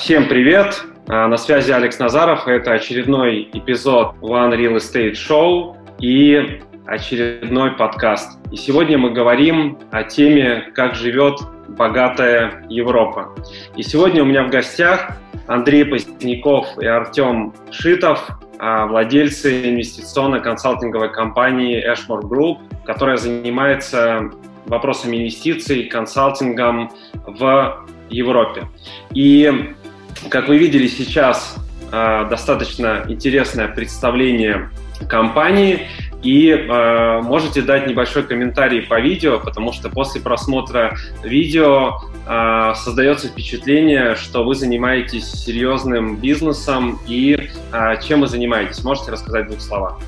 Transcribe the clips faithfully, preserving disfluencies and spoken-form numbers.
Всем привет! На связи Алекс Назаров. Это очередной эпизод One Real Estate Show и очередной подкаст. И сегодня мы говорим о теме «Как живет богатая Европа». И сегодня у меня в гостях Андрей Постников и Артем Шитов, владельцы инвестиционно-консалтинговой компании Ashmore Group, которая занимается вопросами инвестиций, консалтингом в Европе. И, как вы видели сейчас, достаточно интересное представление компании. И э, можете дать небольшой комментарий по видео, потому что после просмотра видео э, создается впечатление, что вы занимаетесь серьезным бизнесом. И э, чем вы занимаетесь? Можете рассказать в двух словах?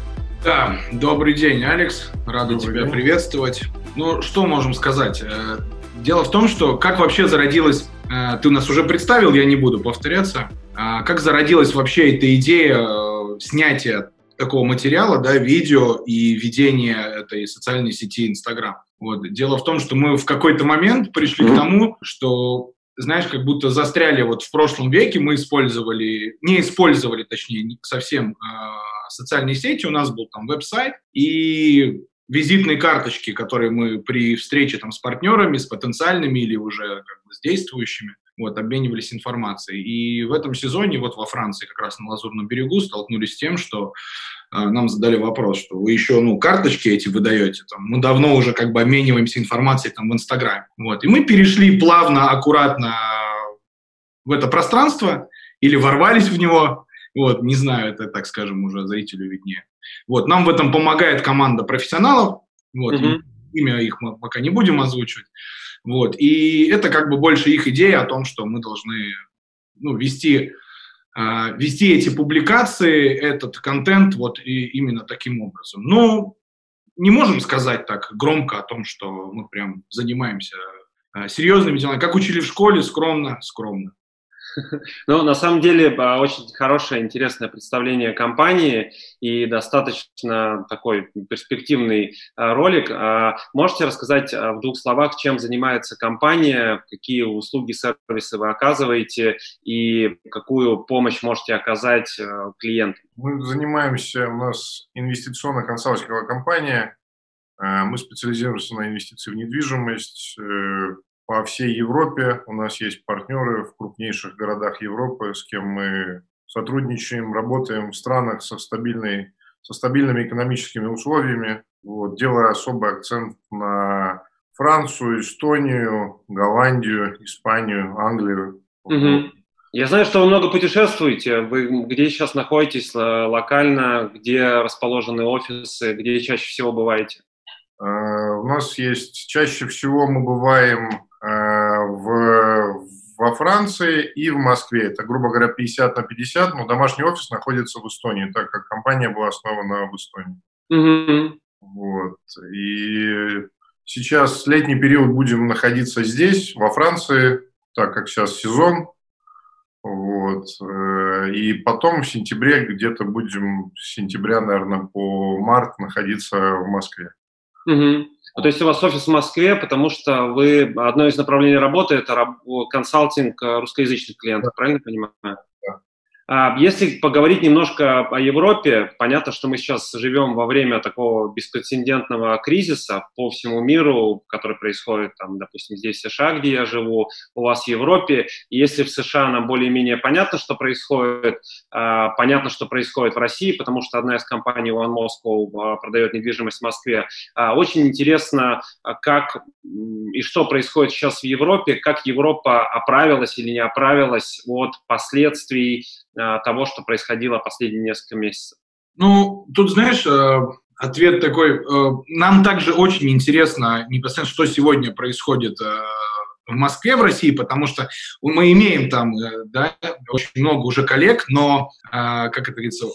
Да, добрый день, Алекс. Рада тебя приветствовать. Ну, что можем сказать? Дело в том, что как вообще зародилась... Э, ты нас уже представил, я не буду повторяться. Э, как зародилась вообще эта идея э, снятия такого материала, да, видео и ведение этой социальной сети Инстаграм. Вот. Дело в том, что мы в какой-то момент пришли к тому, что, знаешь, как будто застряли вот в прошлом веке, мы использовали, не использовали, точнее, совсем э, социальные сети, у нас был там веб-сайт и визитные карточки, которые мы при встрече там с партнерами, с потенциальными или уже как бы с действующими, вот, обменивались информацией. И в этом сезоне вот во Франции, как раз на Лазурном берегу, столкнулись с тем, что э, нам задали вопрос, что вы еще, ну, карточки эти выдаете, там, мы давно уже как бы обмениваемся информацией там в Инстаграме. Вот. И мы перешли плавно, аккуратно в это пространство или ворвались в него, вот, не знаю, это, так скажем, уже зрителю виднее. Вот. Нам в этом помогает команда профессионалов, вот, mm-hmm. имя их мы пока не будем озвучивать. Вот. И это как бы больше их идея о том, что мы должны, ну, вести, э, вести эти публикации, этот контент вот и именно таким образом. Но не можем сказать так громко о том, что мы прям занимаемся э, серьезными делами. Как учили в школе, скромно, скромно. Ну, на самом деле, очень хорошее, интересное представление компании и достаточно такой перспективный ролик. Можете рассказать в двух словах, чем занимается компания, какие услуги, сервисы вы оказываете и какую помощь можете оказать клиентам? Мы занимаемся, у нас инвестиционно-консалтинговая компания, мы специализируемся на инвестиции в недвижимость. По всей Европе у нас есть партнеры в крупнейших городах Европы, с кем мы сотрудничаем, работаем в странах со, стабильной, со стабильными экономическими условиями, вот, делая особый акцент на Францию, Эстонию, Голландию, Испанию, Англию. Mm-hmm. Я знаю, что вы много путешествуете. Вы где сейчас находитесь локально, где расположены офисы, где чаще всего бываете? Uh, у нас есть, чаще всего мы бываем в, во Франции и в Москве. Это, грубо говоря, пятьдесят на пятьдесят, но домашний офис находится в Эстонии, так как компания была основана в Эстонии. Mm-hmm. Вот. И сейчас летний период будем находиться здесь, во Франции, так как сейчас сезон. Вот. И потом в сентябре, где-то будем с сентября, наверное, по март находиться в Москве. Mm-hmm. То есть у вас офис в Москве, потому что вы одно из направлений работы – это консалтинг русскоязычных клиентов, правильно понимаю? Да. Если поговорить немножко о Европе, понятно, что мы сейчас живем во время такого беспрецедентного кризиса по всему миру, который происходит, там, допустим, здесь в США, где я живу, у вас в Европе. И если в США нам более-менее понятно, что происходит, понятно, что происходит в России, потому что одна из компаний One Moscow продает недвижимость в Москве. Очень интересно, как и что происходит сейчас в Европе, как Европа оправилась или не оправилась от последствий того, что происходило последние несколько месяцев. Ну, тут, знаешь, ответ такой. Нам также очень интересно непосредственно, что сегодня происходит в Москве, в России, потому что мы имеем там, да, очень много уже коллег, но, как это говорится,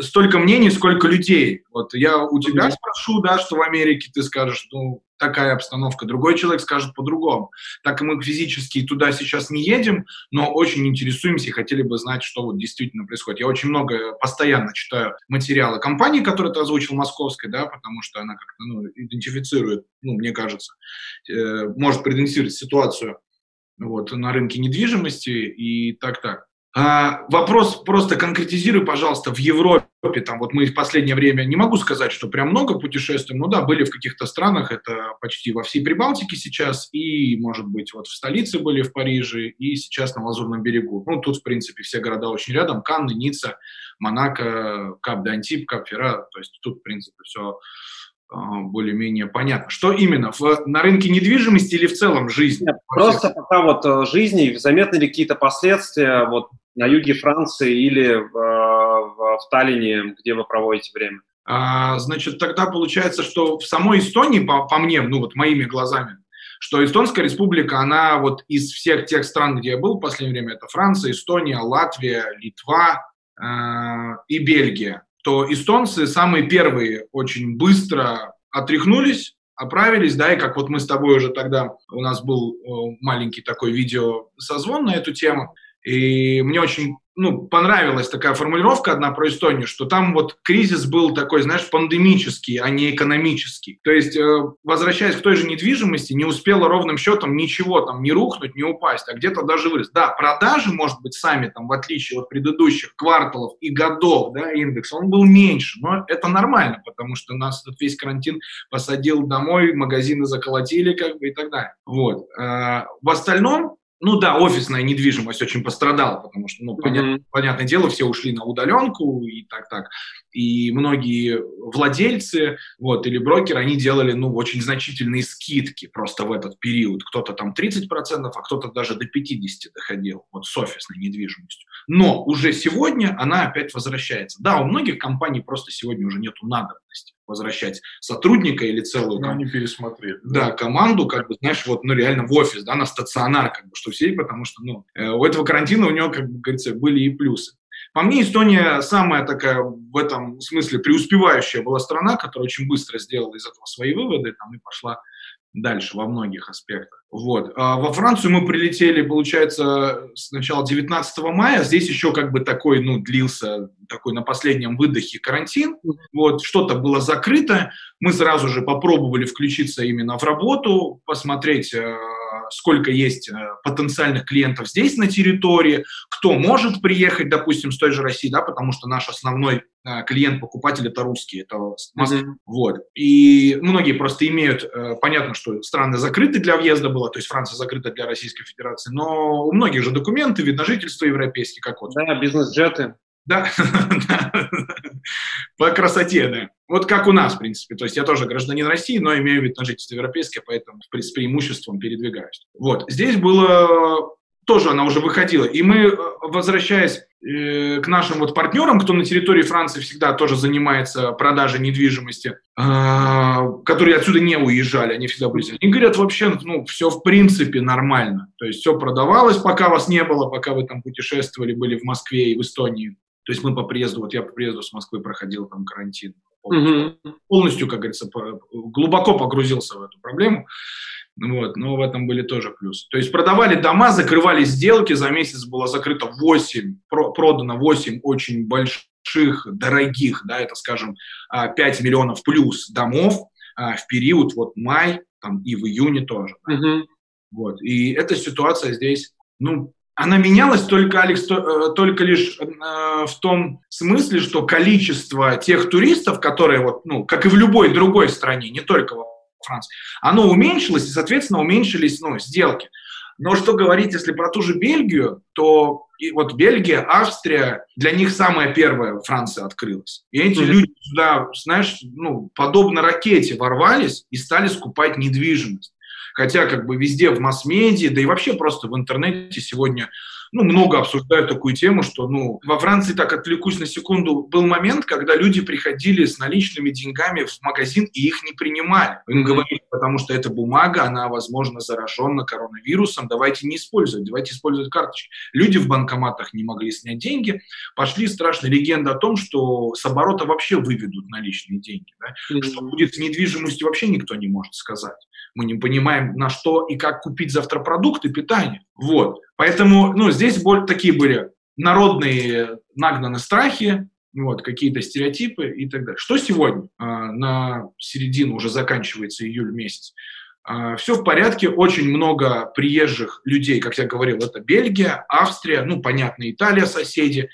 столько мнений, сколько людей. Вот я у тебя спрошу, да, что в Америке ты скажешь, ну, такая обстановка, другой человек скажет по-другому. Так как мы физически туда сейчас не едем, но очень интересуемся и хотели бы знать, что вот действительно происходит. Я очень много постоянно читаю материалы компании, которые ты озвучил, московской, да, потому что она как-то, ну, идентифицирует, ну, мне кажется, э, может проидентифицировать ситуацию вот, на рынке недвижимости и так-так. А, вопрос просто конкретизируй, пожалуйста, в Европе, там вот мы в последнее время, не могу сказать, что прям много путешествуем, ну да, были в каких-то странах, это почти во всей Прибалтике сейчас, и, может быть, вот в столице были, в Париже, и сейчас на Лазурном берегу. Ну, тут, в принципе, все города очень рядом, Канны, Ницца, Монако, Кап-де-Антиб, Кап-Ферра, то есть тут, в принципе, все более-менее понятно. Что именно? В, на рынке недвижимости или в целом жизнь? Нет, просто пока вот жизни, заметны ли какие-то последствия вот на юге Франции или в, в, в Таллине, где вы проводите время? А, значит, тогда получается, что в самой Эстонии, по, по мне, ну вот моими глазами, что Эстонская республика, она вот из всех тех стран, где я был в последнее время, это Франция, Эстония, Латвия, Литва э, и Бельгия, то эстонцы самые первые очень быстро отряхнулись, оправились, да, и как вот мы с тобой уже тогда, у нас был э, маленький такой видеосозвон на эту тему, и мне очень, ну, понравилась такая формулировка одна про Эстонию, что там вот кризис был такой, знаешь, пандемический, а не экономический. То есть, э, возвращаясь к той же недвижимости, не успела ровным счетом ничего там не рухнуть, не упасть, а где-то даже вырос. Да, продажи, может быть, сами там, в отличие от предыдущих кварталов и годов, да, индекс, он был меньше, но это нормально, потому что нас этот весь карантин посадил домой, магазины заколотили, как бы, и так далее. Вот. Э, в остальном, ну да, офисная недвижимость очень пострадала, потому что, ну, mm-hmm. понятное, понятное дело, все ушли на удаленку и так-так. И многие владельцы, вот, или брокеры, они делали, ну, очень значительные скидки просто в этот период. Кто-то там тридцать процентов, а кто-то даже до пятидесяти процентов доходил, вот, с офисной недвижимостью. Но уже сегодня она опять возвращается. Да, у многих компаний просто сегодня уже нету надобности возвращать сотрудника или целую там, они пересмотрели, да, да, команду, как бы, знаешь, вот, ну, реально в офис, да, на стационар, как бы, что все, потому что, ну, у этого карантина у него, как бы, говорится, были и плюсы. По мне, Эстония самая такая, в этом смысле, преуспевающая была страна, которая очень быстро сделала из этого свои выводы, там, и пошла дальше во многих аспектах. Вот. А во Францию мы прилетели, получается, с начала девятнадцатого мая. Здесь еще как бы такой, ну, длился такой на последнем выдохе карантин. Вот. Что-то было закрыто. Мы сразу же попробовали включиться именно в работу, посмотреть, сколько есть потенциальных клиентов здесь на территории, кто может приехать, допустим, с той же России, да, потому что наш основной клиент-покупатель – это русские, это Москва. Mm-hmm. Вот. И многие просто имеют, понятно, что страны закрыты для въезда была, то есть Франция закрыта для Российской Федерации, но у многих же документы, вид на жительство европейский какой-то. Да, бизнес-джеты. Да, по красоте, да. Вот как у нас, в принципе. То есть я тоже гражданин России, но имею вид на жительство европейское, поэтому с преимуществом передвигаюсь. Вот. Здесь было... Тоже она уже выходила. И мы, возвращаясь э, к нашим вот партнерам, кто на территории Франции всегда тоже занимается продажей недвижимости, э, которые отсюда не уезжали, они всегда были. Они говорят, вообще, ну, все в принципе нормально. То есть все продавалось, пока вас не было, пока вы там путешествовали, были в Москве и в Эстонии. То есть мы по приезду, вот я по приезду с Москвы проходил там карантин. Полностью, mm-hmm. полностью, как говорится, глубоко погрузился в эту проблему. Вот, но в этом были тоже плюсы. То есть продавали дома, закрывали сделки, за месяц было закрыто восемь, про, продано восемь очень больших, дорогих, да, это, скажем, пять миллионов плюс домов в период вот май там, и в июне тоже. Да. Mm-hmm. Вот, и эта ситуация здесь, ну, она менялась только, Алекс, только лишь в том смысле, что количество тех туристов, которые, вот, ну, как и в любой другой стране, не только во Франции, оно уменьшилось, и, соответственно, уменьшились, ну, сделки. Но что говорить, если про ту же Бельгию, то и вот Бельгия, Австрия, для них самая первая Франция открылась. И эти mm-hmm. люди сюда, знаешь, ну, подобно ракете ворвались и стали скупать недвижимость. Хотя как бы везде в масс-медиа, да и вообще просто в интернете сегодня, ну, много обсуждают такую тему, что, ну, во Франции, так отвлекусь на секунду, был момент, когда люди приходили с наличными деньгами в магазин и их не принимали. Им говорили, потому что эта бумага, она, возможно, заражена коронавирусом, давайте не использовать, давайте использовать карточки. Люди в банкоматах не могли снять деньги, пошли страшные легенды о том, что с оборота вообще выведут наличные деньги, да? Что будет с недвижимостью вообще никто не может сказать. Мы не понимаем, на что и как купить завтра продукты, питание. Вот. Поэтому, ну, здесь более такие были народные нагнаны страхи, вот, какие-то стереотипы и так далее. Что сегодня? На середину уже заканчивается июль месяц. Все в порядке, очень много приезжих людей, как я говорил, это Бельгия, Австрия, ну, понятно, Италия, соседи,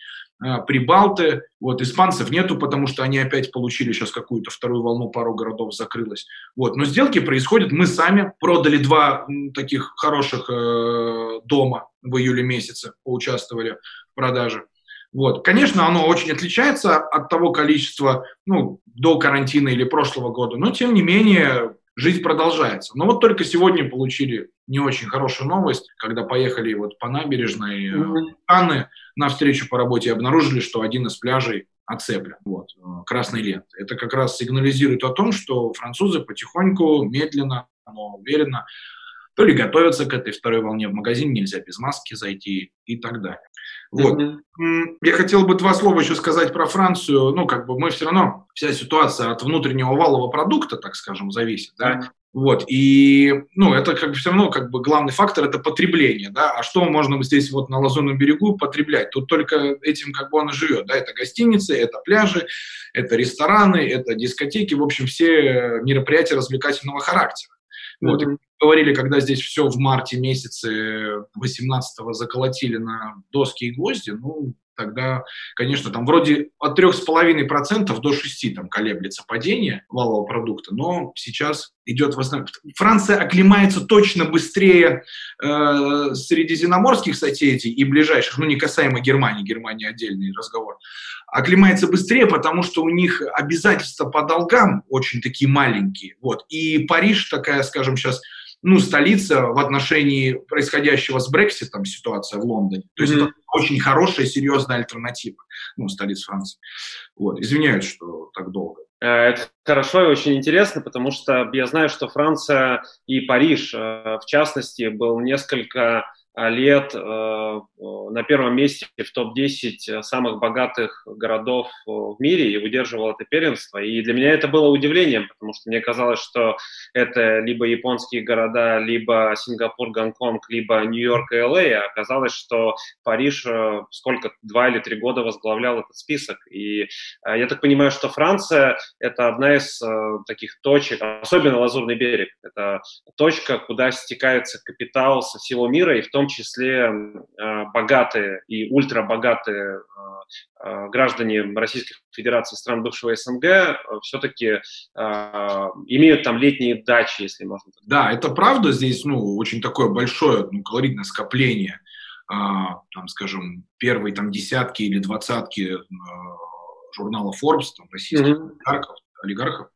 прибалты, вот, испанцев нету, потому что они опять получили сейчас какую-то вторую волну, пару городов закрылось, вот, но сделки происходят, мы сами продали два таких хороших э, дома в июле месяце, поучаствовали в продаже. Вот. Конечно, оно очень отличается от того количества, ну, до карантина или прошлого года, но, тем не менее, жизнь продолжается. Но вот только сегодня получили не очень хорошую новость, когда поехали вот по набережной mm-hmm. Анны на встречу по работе и обнаружили, что один из пляжей оцеплен, вот, красной лентой. Это как раз сигнализирует о том, что французы потихоньку, медленно, но уверенно, то ли готовятся к этой второй волне, в магазин нельзя без маски зайти и так далее. Вот. Mm-hmm. Я хотел бы два слова еще сказать про Францию. Ну, как бы мы все равно, вся ситуация от внутреннего валового продукта, так скажем, зависит, да. Mm-hmm. Вот. И, ну, это как бы все равно, как бы главный фактор – это потребление, да. А что можно здесь вот на Лазурном берегу потреблять? Тут только этим как бы он и живет, да. Это гостиницы, это пляжи, это рестораны, это дискотеки, в общем, все мероприятия развлекательного характера. Mm-hmm. Вот. Говорили, когда здесь все в марте месяце восемнадцатого заколотили на доски и гвозди, ну, тогда, конечно, там вроде от трёх с половиной процентов до шести процентов там колеблется падение валового продукта, но сейчас идет в основном... Франция оклемается точно быстрее э, средиземноморских соседей и ближайших, ну, не касаемо Германии, Германия отдельный разговор, оклемается быстрее, потому что у них обязательства по долгам очень такие маленькие, вот, и Париж такая, скажем, сейчас... ну, столица в отношении происходящего с Брекситом, ситуация в Лондоне. То есть mm-hmm. это очень хорошая, серьезная альтернатива, ну, столица Франции. Вот. Извиняюсь, что так долго. Это хорошо и очень интересно, потому что я знаю, что Франция и Париж, в частности, был несколько лет на первом месте в топ десять самых богатых городов в мире и выдерживал это первенство. И для меня это было удивлением, потому что мне казалось, что это либо японские города, либо Сингапур, Гонконг, либо Нью-Йорк и Эл Эй. А оказалось, что Париж сколько, два или три года возглавлял этот список. И я так понимаю, что Франция – это одна из таких точек, особенно Лазурный берег. Это точка, куда стекается капитал со всего мира, и в том В том числе э, богатые и ультрабогатые э, э, граждане Российской Федерации, стран бывшего СНГ, э, все-таки э, имеют там летние дачи, если можно так. Да, это правда. Здесь ну, очень такое большое, ну, колоритное скопление, э, там, скажем, первые там, десятки или двадцатки э, журнала Forbes, там, российских mm-hmm. олигархов, олигархов.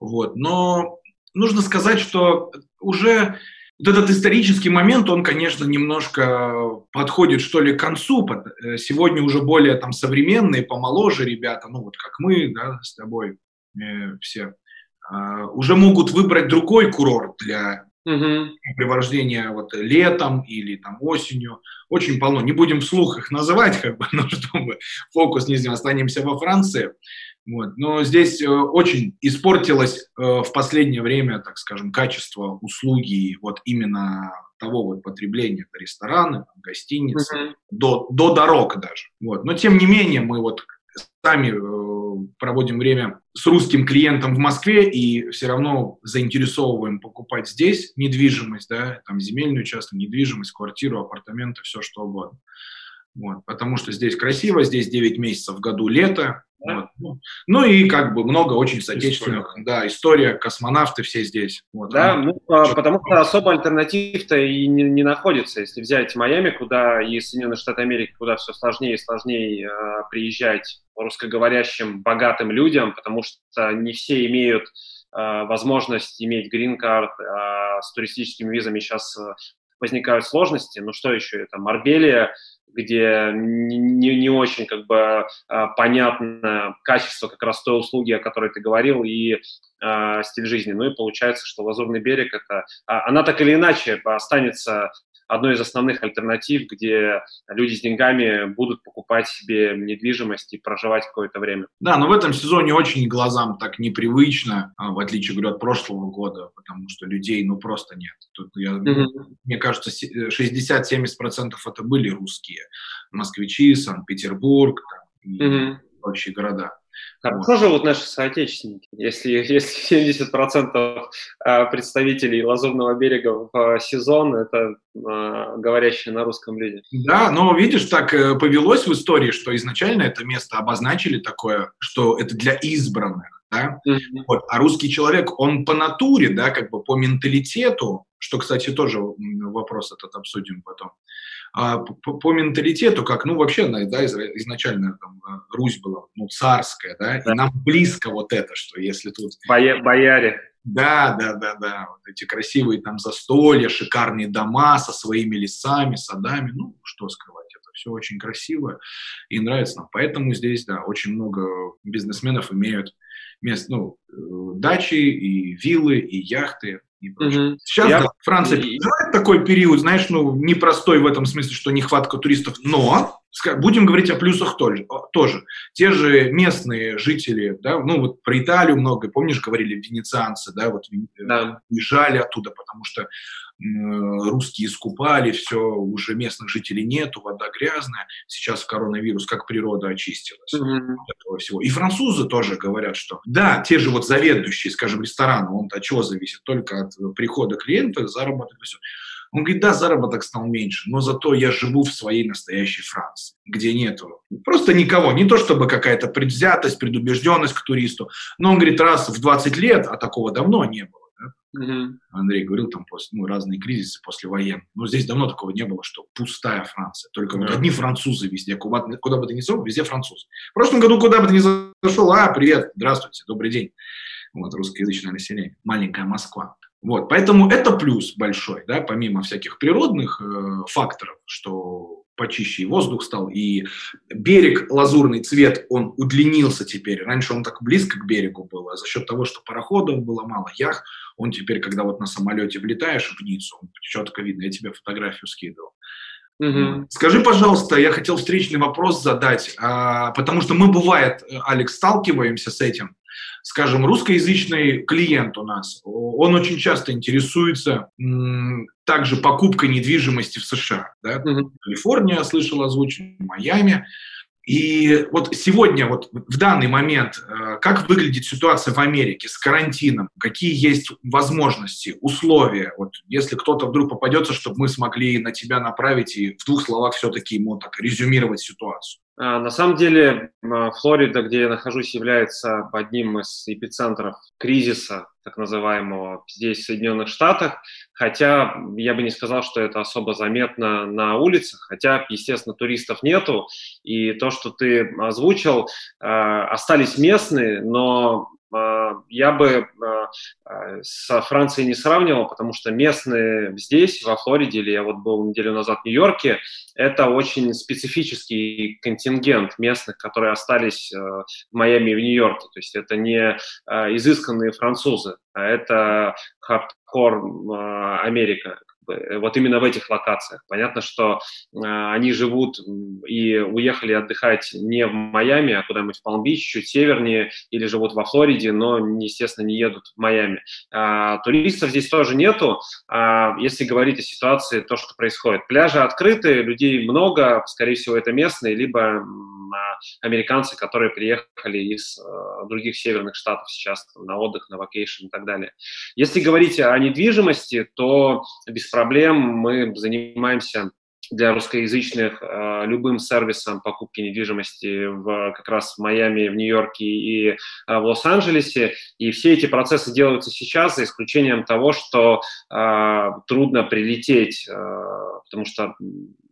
Вот. Но нужно сказать, что уже... Вот этот исторический момент, он, конечно, немножко подходит, что ли, к концу. Сегодня уже более там современные, помоложе ребята, ну вот как мы, да, с тобой э, все, э, уже могут выбрать другой курорт для угу. привождения вот летом или там осенью. Очень полно. Не будем вслух их называть, как бы, но чтобы фокус не сделать, останемся во Франции. Вот. Но здесь э, очень испортилось э, в последнее время, так скажем, качество услуги вот именно того вот потребления, это рестораны, там, гостиницы, mm-hmm. до, до дорог даже. Вот. Но тем не менее мы вот сами э, проводим время с русским клиентом в Москве и все равно заинтересовываем покупать здесь недвижимость, да, там земельную частную недвижимость, квартиру, апартаменты, все что угодно. Вот. Потому что здесь красиво, здесь девять месяцев в году лето. Вот. Ну и как бы много очень соотечественных, история. Да, история, космонавты все здесь. Вот, да, она... ну, потому что особо альтернатив-то и не, не находится, если взять Майами, куда и Соединенные Штаты Америки, куда все сложнее и сложнее э, приезжать русскоговорящим богатым людям, потому что не все имеют э, возможность иметь грин-карт, а с туристическими визами сейчас возникают сложности. Ну что еще, там Марбелия, где не, не очень как бы понятно качество как раз той услуги, о которой ты говорил, и э, стиль жизни. Ну и получается, что Лазурный берег, это, она так или иначе останется одной из основных альтернатив, где люди с деньгами будут покупать себе недвижимость и проживать какое-то время. Да, но в этом сезоне очень глазам так непривычно, в отличие, говорю, от прошлого года, потому что людей, ну, просто нет. Тут я, mm-hmm. мне кажется, шестьдесят-семьдесят процентов это были русские, москвичи, Санкт-Петербург там, и mm-hmm. прочие города. Хорошо живут наши соотечественники. Если, если семьдесят процентов представителей Лазурного берега в сезон, это говорящие на русском люди. Да, но видишь, так повелось в истории, что изначально это место обозначили такое, что это для избранных. Да? Mm-hmm. Вот. А русский человек, он по натуре, да, как бы по менталитету, что, кстати, тоже вопрос этот обсудим потом, а, по, по менталитету, как, ну, вообще, да, изначально там, Русь была, ну, царская, да, да, и нам близко вот это, что если тут... Боя- бояре. Да, да, да, да, вот эти красивые там застолья, шикарные дома со своими лесами, садами, ну, что скрывать, это все очень красиво и нравится нам, поэтому здесь, да, очень много бизнесменов имеют мест, ну, дачи и виллы, и яхты, и прочее. Угу. Сейчас Я... да, Франция переживает такой период, знаешь, ну, непростой в этом смысле, что нехватка туристов, но будем говорить о плюсах тоже. тоже. Те же местные жители, да, ну, вот про Италию много, помнишь, говорили венецианцы, да, вот да. Уезжали оттуда, потому что э, русские искупали, все, уже местных жителей нету, вода грязная, сейчас коронавирус, как природа очистилась mm-hmm. от этого всего. И французы тоже говорят, что, да, те же вот заведующие, скажем, ресторана, он-то от чего зависит? Только от прихода клиентов, заработок, все. Он говорит, да, заработок стал меньше, но зато я живу в своей настоящей Франции, где нету просто никого. Не то чтобы какая-то предвзятость, предубежденность к туристу, но он говорит, раз в двадцать лет, а такого давно не было. Да? Mm-hmm. Андрей говорил, там после, ну, разные кризисы послевоенные. Но здесь давно такого не было, что пустая Франция. Только mm-hmm. вот одни французы везде, куда, куда бы ты ни зашел, везде французы. В прошлом году куда бы ты ни зашел, а, привет, здравствуйте, добрый день. Вот русскоязычное население, маленькая Москва. Вот, поэтому это плюс большой, да, помимо всяких природных э, факторов, что почище и воздух стал, и берег, лазурный цвет, он удлинился теперь. Раньше он так близко к берегу был, а за счет того, что пароходов было мало, яхт, он теперь, когда вот на самолете влетаешь в Ниццу, он четко видно, я тебе фотографию скидывал. Угу. Скажи, пожалуйста, я хотел встречный вопрос задать, а, потому что мы, бывает, Алекс, сталкиваемся с этим. Скажем, русскоязычный клиент у нас, он очень часто интересуется м, также покупкой недвижимости в США. Да? Mm-hmm. Калифорния, слышал, озвучен, Майами. И вот сегодня, вот в данный момент, как выглядит ситуация в Америке с карантином? Какие есть возможности, условия? Вот если кто-то вдруг попадется, чтобы мы смогли на тебя направить и в двух словах все-таки ему так резюмировать ситуацию. На самом деле Флорида, где я нахожусь, является одним из эпицентров кризиса, так называемого, здесь, в Соединенных Штатах, хотя я бы не сказал, что это особо заметно на улицах, хотя, естественно, туристов нету, и то, что ты озвучил, остались местные, но... Я бы со Францией не сравнивал, потому что местные здесь, во Флориде, или я вот был неделю назад в Нью-Йорке, это очень специфический контингент местных, которые остались в Майами и в Нью-Йорке. То есть это не изысканные французы, а это хардкор Америка. Вот именно в этих локациях. Понятно, что э, они живут и уехали отдыхать не в Майами, а куда-нибудь в Палм-Бич, чуть севернее, или живут во Флориде, но, естественно, не едут в Майами. А, туристов здесь тоже нету. А, если говорить о ситуации, то, что происходит. Пляжи открыты, людей много, скорее всего, это местные, либо американцы, которые приехали из э, других северных штатов сейчас на отдых, на вакейшн и так далее. Если говорить о недвижимости, то без проблем мы занимаемся для русскоязычных э, любым сервисом покупки недвижимости в, как раз в Майами, в Нью-Йорке и э, в Лос-Анджелесе. И все эти процессы делаются сейчас, за исключением того, что э, трудно прилететь, э, потому что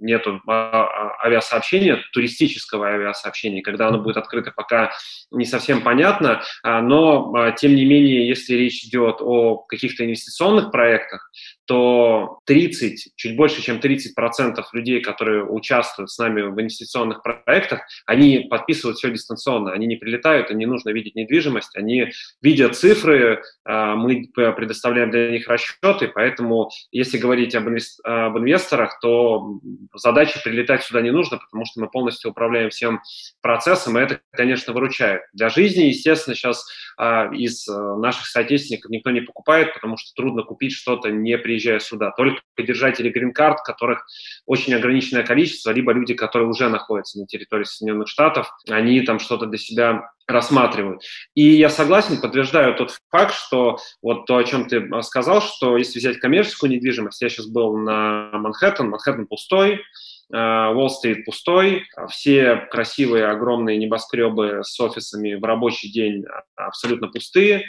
нет авиасообщения, туристического авиасообщения, когда оно будет открыто, пока не совсем понятно. Э, но, э, тем не менее, если речь идет о каких-то инвестиционных проектах, то тридцать, чуть больше, чем тридцать процентов людей, которые участвуют с нами в инвестиционных проектах, они подписывают все дистанционно, они не прилетают, им не нужно видеть недвижимость, они видят цифры, мы предоставляем для них расчеты, поэтому, если говорить об инвесторах, то задачи прилетать сюда не нужно, потому что мы полностью управляем всем процессом, и это, конечно, выручает. Для жизни, естественно, сейчас из наших соотечественников никто не покупает, потому что трудно купить что-то, не при приезжая сюда. Только держатели грин-карт, которых очень ограниченное количество, либо люди, которые уже находятся на территории Соединенных Штатов, они там что-то для себя рассматривают. И я согласен, подтверждаю тот факт, что вот то, о чем ты сказал, что если взять коммерческую недвижимость, я сейчас был на Манхэттен, Манхэттен пустой, Уолл-стрит пустой, все красивые огромные небоскребы с офисами в рабочий день абсолютно пустые,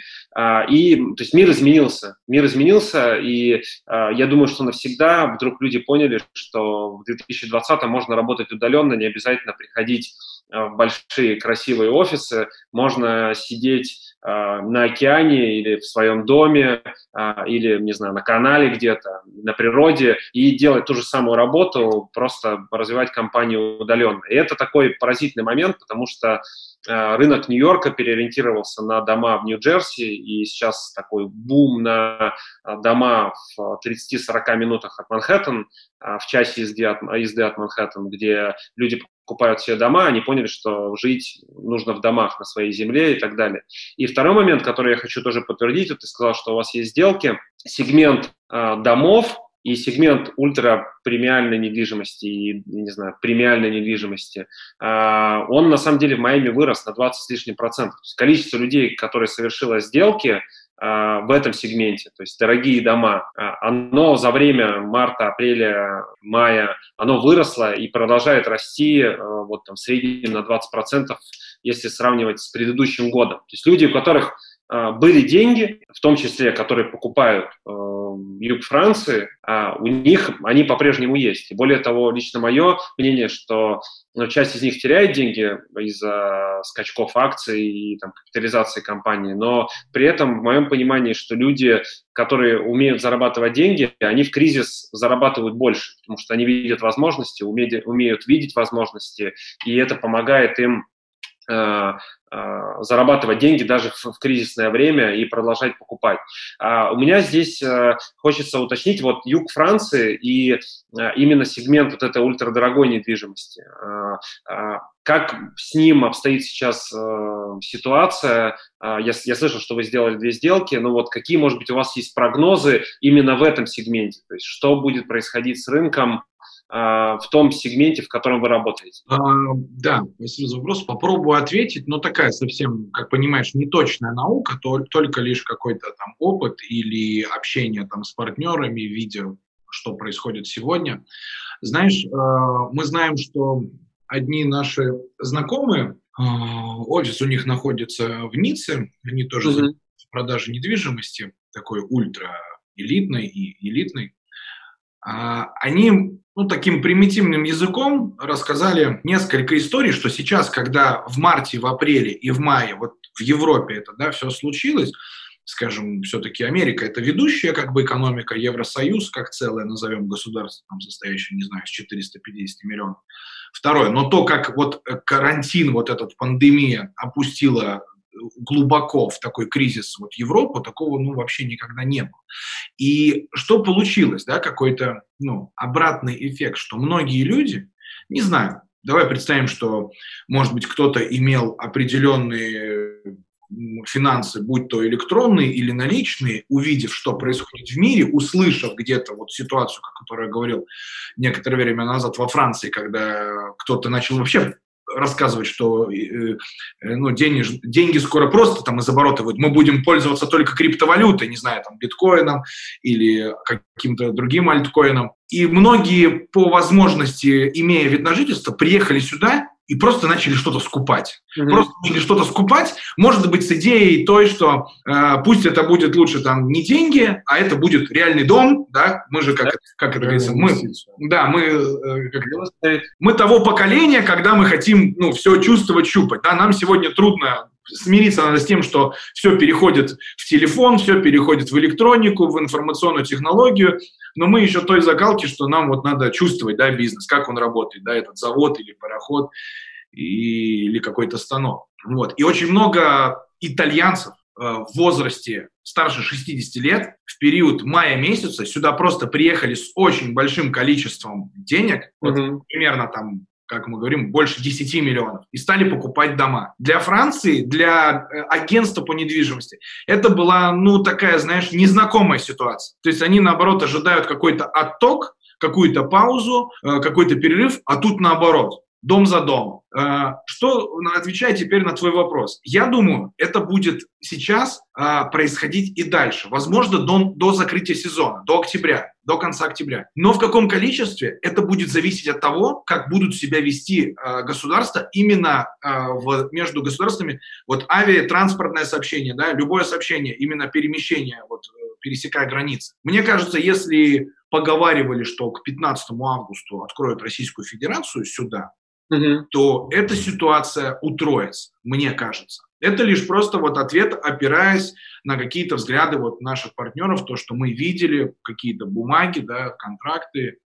и то есть мир изменился, мир изменился, и я думаю, что навсегда вдруг люди поняли, что в две тысячи двадцатом можно работать удаленно, не обязательно приходить в большие красивые офисы, можно сидеть э, на океане или в своем доме, э, или, не знаю, на канале где-то, на природе, и делать ту же самую работу, просто развивать компанию удаленно. И это такой поразительный момент, потому что э, рынок Нью-Йорка переориентировался на дома в Нью-Джерси, и сейчас такой бум на дома в тридцати-сорока минутах от Манхэттена, в часе езды от, езды от Манхэттена, где люди покупают себе дома, они поняли, что жить нужно в домах на своей земле и так далее. И второй момент, который я хочу тоже подтвердить, вот ты сказал, что у вас есть сделки, сегмент э, домов и сегмент ультрапремиальной недвижимости и, не знаю, премиальной недвижимости, э, он на самом деле в Майами вырос на двадцать с лишним процентов. То есть количество людей, которые совершило сделки, в этом сегменте, то есть дорогие дома, оно за время марта, апреля, мая, оно выросло и продолжает расти вот там в среднем на двадцать процентов, если сравнивать с предыдущим годом. То есть люди, у которых были деньги, в том числе, которые покупают э, юг Франции, э, у них они по-прежнему есть. И более того, лично мое мнение, что ну, часть из них теряет деньги из-за скачков акций и там, капитализации компании, но при этом в моем понимании, что люди, которые умеют зарабатывать деньги, они в кризис зарабатывают больше, потому что они видят возможности, уме- умеют видеть возможности, и это помогает им э, зарабатывать деньги даже в кризисное время и продолжать покупать. У меня здесь хочется уточнить вот юг Франции и именно сегмент вот этой ультрадорогой недвижимости. Как с ним обстоит сейчас ситуация? Я, я слышал, что вы сделали две сделки, но вот какие, может быть, у вас есть прогнозы именно в этом сегменте? То есть что будет происходить с рынком в том сегменте, в котором вы работаете? А, да, спасибо за вопрос. Попробую ответить, но такая совсем, как понимаешь, неточная наука, то, только лишь какой-то там опыт или общение там с партнерами, видя, что происходит сегодня. Знаешь, мы знаем, что одни наши знакомые, офис у них находится в Ницце, они тоже занимаются mm-hmm. продажей недвижимости, такой ультраэлитной и элитной. Они, ну, таким примитивным языком рассказали несколько историй, что сейчас, когда в марте, в апреле и в мае вот в Европе это, да, все случилось, скажем, все-таки Америка – это ведущая как бы экономика, Евросоюз как целое, назовем государство, там, состоящее, не знаю, из четырёхсот пятидесяти миллионов. Второе, но то, как вот карантин, вот эта пандемия опустила глубоко в такой кризис вот Европу, такого, ну, вообще никогда не было. И что получилось, да, какой-то, ну, обратный эффект, что многие люди, не знаю, давай представим, что, может быть, кто-то имел определенные финансы, будь то электронные или наличные, увидев, что происходит в мире, услышав где-то вот ситуацию, о которой я говорил некоторое время назад во Франции, когда кто-то начал вообще рассказывать, что э, ну, денеж, деньги скоро просто там из оборота выйдут, мы будем пользоваться только криптовалютой, не знаю, там, биткоином или каким-то другим альткоином. И многие по возможности, имея вид на жительство, приехали сюда и просто начали что-то скупать. Mm-hmm. Просто начали что-то скупать, может быть, с идеей той, что э, пусть это будет лучше там не деньги, а это будет реальный дом, да, мы же, как, yeah. как это говорится, мы, да, мы, э, как это, мы того поколения, когда мы хотим, ну, все чувствовать, щупать, да, нам сегодня трудно смириться надо с тем, что все переходит в телефон, все переходит в электронику, в информационную технологию, но мы еще той закалки, что нам вот надо чувствовать, да, бизнес, как он работает, да, этот завод или пароход и, или какой-то станок. Вот. И очень много итальянцев э, в возрасте старше шестидесяти лет в период мая месяца сюда просто приехали с очень большим количеством денег, mm-hmm. вот, примерно там, как мы говорим, больше десяти миллионов, и стали покупать дома. Для Франции, для агентства по недвижимости это была, ну, такая, знаешь, незнакомая ситуация. То есть они, наоборот, ожидают какой-то отток, какую-то паузу, какой-то перерыв, а тут наоборот. дом за дом. Что, отвечая теперь на твой вопрос, я думаю, это будет сейчас происходить и дальше. Возможно, до, до закрытия сезона, до октября, до конца октября. Но в каком количестве, это будет зависеть от того, как будут себя вести государства именно в, между государствами. Вот авиатранспортное сообщение, да, любое сообщение, именно перемещение, вот, пересекая границы. Мне кажется, если поговаривали, что к пятнадцатому августа откроют Российскую Федерацию сюда, угу. то эта ситуация утроится, мне кажется. Это лишь просто вот ответ, опираясь на какие-то взгляды вот наших партнеров, то, что мы видели, какие-то бумаги, да, контракты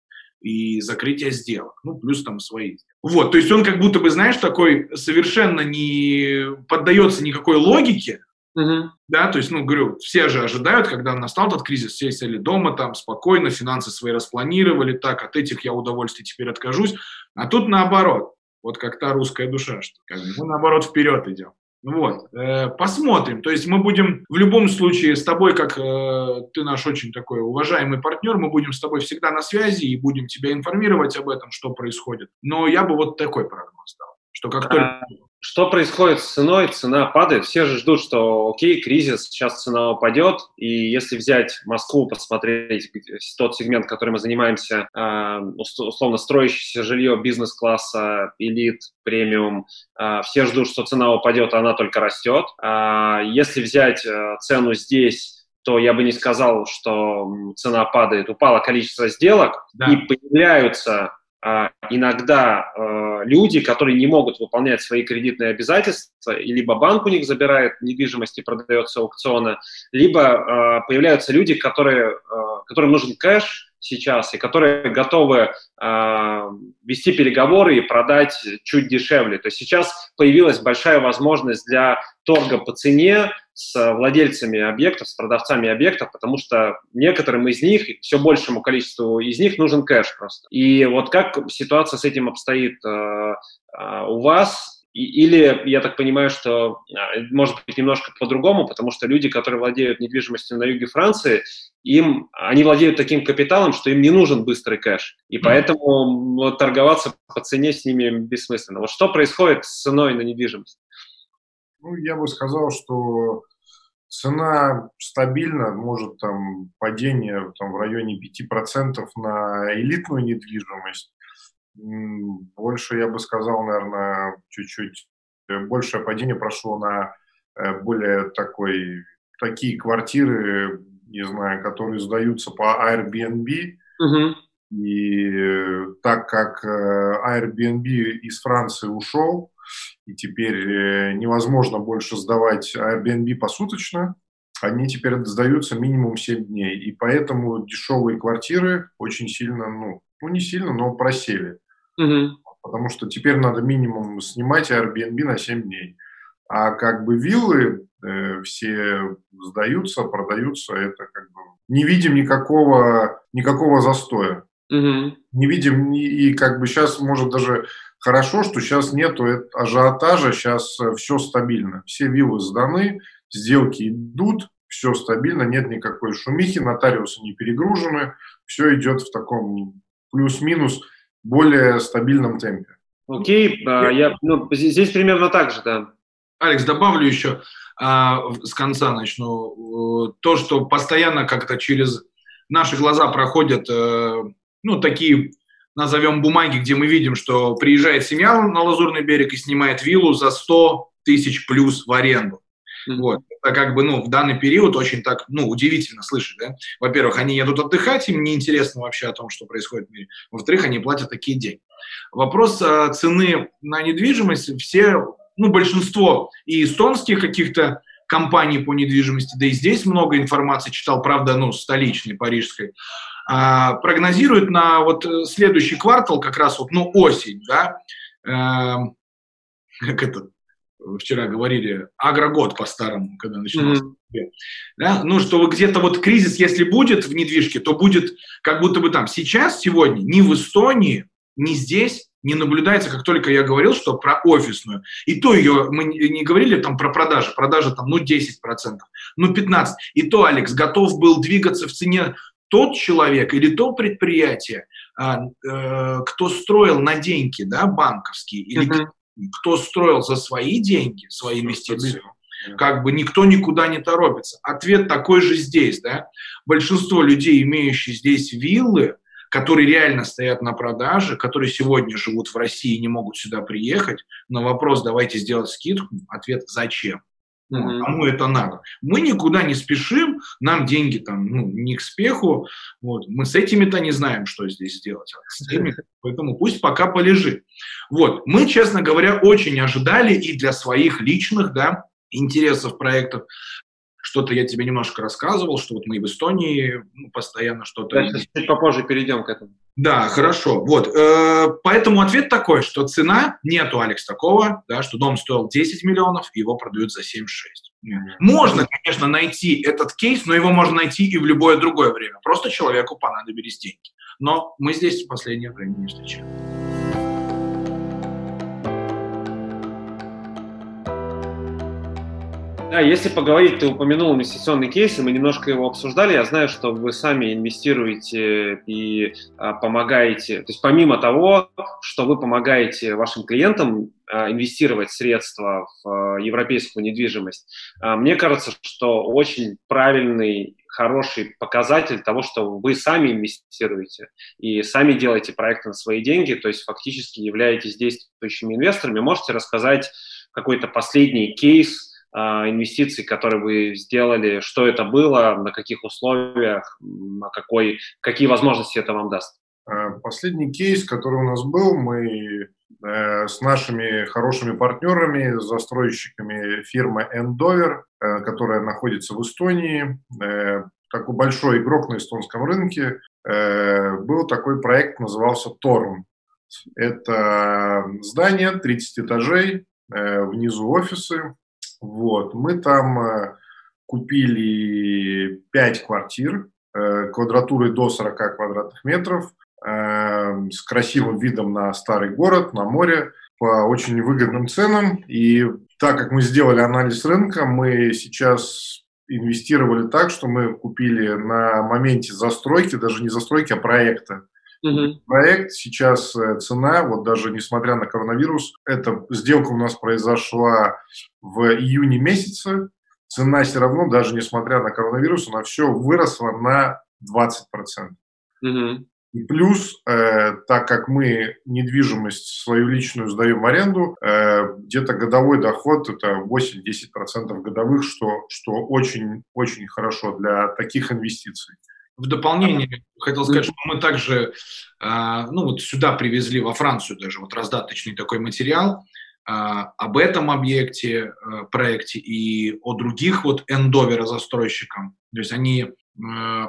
и закрытие сделок, ну, плюс там свои. Вот, то есть он как будто бы, знаешь, такой совершенно не поддается никакой логике, угу. да, то есть, ну, говорю, все же ожидают, когда настал этот кризис, все сели дома, там, спокойно, финансы свои распланировали, так, от этих я удовольствий теперь откажусь, а тут наоборот, вот как та русская душа, что мы наоборот вперед идем. Вот, посмотрим, то есть мы будем в любом случае с тобой, как ты наш очень такой уважаемый партнер, мы будем с тобой всегда на связи и будем тебя информировать об этом, что происходит, но я бы вот такой прогноз дал, что как только... Что происходит с ценой? Цена падает. Все же ждут, что окей, кризис, сейчас цена упадет. И если взять Москву, посмотреть тот сегмент, который мы занимаемся, э, условно строящееся жилье бизнес-класса, элит, премиум, э, все ждут, что цена упадет, а она только растет. Э, если взять э, цену здесь, то я бы не сказал, что цена падает. Упало количество сделок, да. и появляются... Uh, иногда uh, люди, которые не могут выполнять свои кредитные обязательства, и либо банк у них забирает недвижимость и продает с аукциона, либо uh, появляются люди, которые, uh, которым нужен кэш сейчас, и которые готовы uh, вести переговоры и продать чуть дешевле. То есть сейчас появилась большая возможность для торга по цене с владельцами объектов, с продавцами объектов, потому что некоторым из них, все большему количеству из них нужен кэш просто. И вот как ситуация с этим обстоит э, э, у вас? И, или, я так понимаю, что может быть немножко по-другому, потому что люди, которые владеют недвижимостью на юге Франции, им, они владеют таким капиталом, что им не нужен быстрый кэш. И поэтому ну, торговаться по цене с ними бессмысленно. Вот что происходит с ценой на недвижимость? Ну, я бы сказал, что цена стабильна, может, там, падение там, в районе пяти процентов на элитную недвижимость. Больше, я бы сказал, наверное, чуть-чуть большее падение прошло на более такой, такие квартиры, не знаю, которые сдаются по Airbnb. Угу. И так как Airbnb из Франции ушел, и теперь невозможно больше сдавать Airbnb посуточно, они теперь сдаются минимум семь дней. И поэтому дешевые квартиры очень сильно, ну, ну не сильно, но просели. Угу. Потому что теперь надо минимум снимать Airbnb на семь дней. А как бы виллы э, все сдаются, продаются, это как бы... Не видим никакого, никакого застоя. Угу. Не видим, и как бы сейчас может даже... Хорошо, что сейчас нету ажиотажа, сейчас все стабильно. Все виллы сданы, сделки идут, все стабильно, нет никакой шумихи, нотариусы не перегружены, все идет в таком плюс-минус более стабильном темпе. Окей, да, я, ну, здесь примерно так же, да. Алекс, добавлю еще, а, с конца начну, то, что постоянно как-то через наши глаза проходят, ну, такие... назовем бумаги, где мы видим, что приезжает семья на Лазурный берег и снимает виллу за сто тысяч плюс в аренду. Вот. Это как бы, ну, в данный период очень так, ну, удивительно слышать, да? Во-первых, они едут отдыхать, им неинтересно вообще о том, что происходит в мире. Во-вторых, они платят такие деньги. Вопрос а, цены на недвижимость, все, ну, большинство и эстонских каких-то компаний по недвижимости, да и здесь много информации читал, правда, ну, столичной, парижской, прогнозируют на вот следующий квартал, как раз вот, ну, осень, да, э, как это, вчера говорили, агрогод по-старому, когда начинался, mm-hmm. да, ну, что где-то вот кризис, если будет в недвижке, то будет как будто бы там сейчас, сегодня, ни в Эстонии, ни здесь не наблюдается, как только я говорил, что про офисную, и то ее, мы не говорили там про продажи, продажи там, ну, десять процентов, ну, пятнадцать процентов, и то, Алекс, готов был двигаться в цене тот человек или то предприятие, кто строил на деньги, да, банковские, или mm-hmm. кто строил за свои деньги, свои инвестиции, mm-hmm. как бы никто никуда не торопится. Ответ такой же здесь, да. Большинство людей, имеющих здесь виллы, которые реально стоят на продаже, которые сегодня живут в России и не могут сюда приехать, на вопрос «давайте сделать скидку», ответ «зачем?». Mm-hmm. Кому это надо? Мы никуда не спешим, нам деньги там, ну, не к спеху, вот. Мы с этими-то не знаем, что здесь делать, mm-hmm. поэтому пусть пока полежит. Вот. Мы, честно говоря, очень ожидали и для своих личных, да, интересов, проектов. Что-то я тебе немножко рассказывал, что вот мы в Эстонии постоянно что-то... Да, чуть попозже перейдем к этому. Да, хорошо. Вот. Поэтому ответ такой, что цена, нету, Алекс, такого, да, что дом стоил десять миллионов, его продают за семь-шесть. Можно, конечно, найти этот кейс, но его можно найти и в любое другое время. Просто человеку понадобились деньги. Но мы здесь в последнее время не встречаем. Да, если поговорить, ты упомянул инвестиционный кейс, и мы немножко его обсуждали. Я знаю, что вы сами инвестируете и а, помогаете, то есть помимо того, что вы помогаете вашим клиентам а, инвестировать средства в а, европейскую недвижимость, а, мне кажется, что очень правильный, хороший показатель того, что вы сами инвестируете и сами делаете проекты на свои деньги, то есть фактически являетесь действующими инвесторами. Можете рассказать какой-то последний кейс инвестиций, которые вы сделали, что это было, на каких условиях, на какой, какие возможности это вам даст? Последний кейс, который у нас был, мы э, с нашими хорошими партнерами, застройщиками фирмы Endover, э, которая находится в Эстонии, э, такой большой игрок на эстонском рынке, э, был такой проект, назывался Torn. Это здание, тридцать этажей, э, внизу офисы. Вот, мы там э, купили пять квартир э, квадратурой до сорока квадратных метров э, с красивым видом на старый город, на море, по очень выгодным ценам. И так как мы сделали анализ рынка, мы сейчас инвестировали так, что мы купили на моменте застройки, даже не застройки, а проекта. Mm-hmm. Проект сейчас цена, вот даже несмотря на коронавирус, эта сделка у нас произошла в июне месяце, цена все равно, даже несмотря на коронавирус, она все выросла на двадцать процентов. Mm-hmm. И плюс, э, так как мы недвижимость свою личную сдаем в аренду, э, где-то годовой доход это восемь-десять процентов годовых, что, что очень, очень хорошо для таких инвестиций. В дополнение хотел сказать, что мы также э, ну, вот сюда привезли, во Францию даже, вот раздаточный такой материал э, об этом объекте, э, проекте и о других вот Эндовера застройщикам. То есть они э,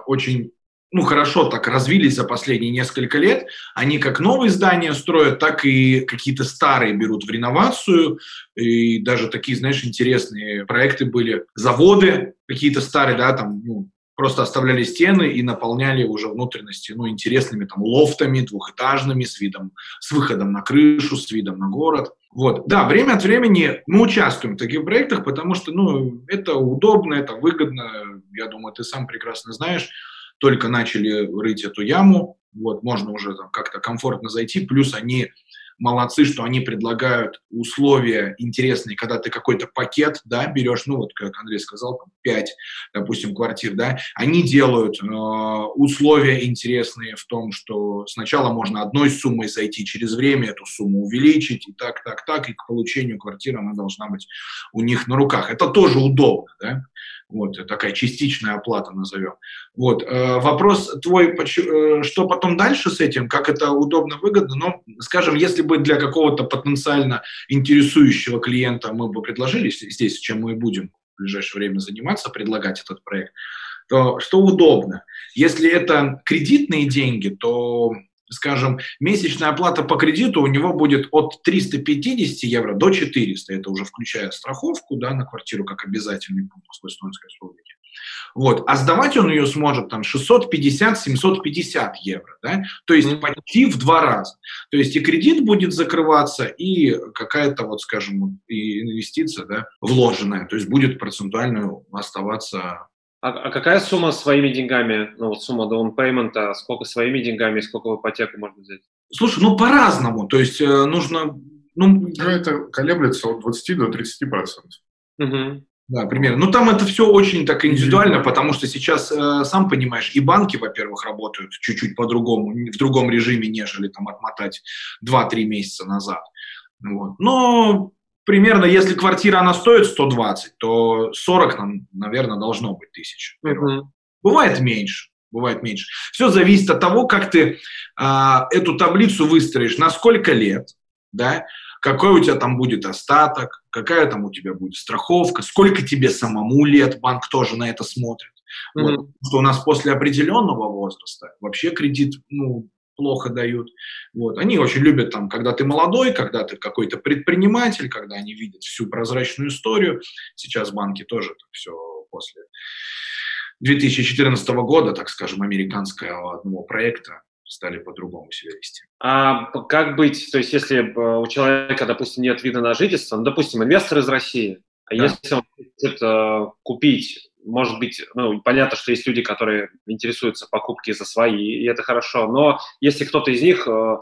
очень ну, хорошо так развились за последние несколько лет. Они как новые здания строят, так и какие-то старые берут в реновацию. И даже такие, знаешь, интересные проекты были. Заводы какие-то старые, да, там, ну, просто оставляли стены и наполняли уже внутренности, ну, интересными там лофтами двухэтажными с видом, с выходом на крышу, с видом на город. Вот. Да, время от времени мы участвуем в таких проектах, потому что, ну, это удобно, это выгодно. Я думаю, ты сам прекрасно знаешь. Только начали рыть эту яму, вот, можно уже там как-то комфортно зайти. Плюс они молодцы, что они предлагают условия интересные, когда ты какой-то пакет, да, берешь, ну вот, как Андрей сказал, пять, допустим, квартир, да, они делают э, условия интересные в том, что сначала можно одной суммой зайти, через время эту сумму увеличить, и так, так, так, и к получению квартиры она должна быть у них на руках. Это тоже удобно, да, вот, такая частичная оплата, назовем. Вот, э, вопрос твой, э, что потом дальше с этим, как это удобно, выгодно, но, скажем, если бы для какого-то потенциально интересующего клиента мы бы предложили здесь, чем мы и будем в ближайшее время заниматься, предлагать этот проект, то что удобно? Если это кредитные деньги, то, скажем, месячная оплата по кредиту у него будет от трёхсот пятидесяти евро до четырёхсот, это уже включая страховку, да, на квартиру как обязательный пункт в Эстонской Республике. Вот. А сдавать он ее сможет там шестьсот пятьдесят - семьсот пятьдесят евро, да? То есть mm-hmm. почти в два раза. То есть и кредит будет закрываться, и какая-то, вот, скажем, и инвестиция, да, вложенная, то есть будет процентуально оставаться А, а какая сумма своими деньгами, ну вот сумма down payment, сколько своими деньгами, сколько в ипотеку можно взять? Слушай, ну по-разному, то есть э, нужно... Ну, это колеблется от двадцати до тридцати процентов. Угу. Да, примерно. Ну, там это все очень так индивидуально, потому что сейчас, э, сам понимаешь, и банки, во-первых, работают чуть-чуть по-другому, в другом режиме, нежели там отмотать два-три месяца назад. Вот. Но примерно, если квартира, она стоит сто двадцать, то сорок, нам, наверное, должно быть тысяч. Uh-huh. Бывает меньше, бывает меньше. Все зависит от того, как ты э, эту таблицу выстроишь, на сколько лет, да, какой у тебя там будет остаток, какая там у тебя будет страховка, сколько тебе самому лет, банк тоже на это смотрит. Mm-hmm. Вот, потому что у нас после определенного возраста вообще кредит, ну, плохо дают. Вот. Они очень любят, там, когда ты молодой, когда ты какой-то предприниматель, когда они видят всю прозрачную историю. Сейчас банки тоже все после две тысячи четырнадцатого года, так скажем, американского одного проекта, стали по-другому себя вести. А как быть, то есть если у человека, допустим, нет вида на жительство, ну, допустим, инвестор из России, а да. Если он хочет э, купить, может быть, ну, понятно, что есть люди, которые интересуются покупки за свои, и это хорошо, но если кто-то из них э,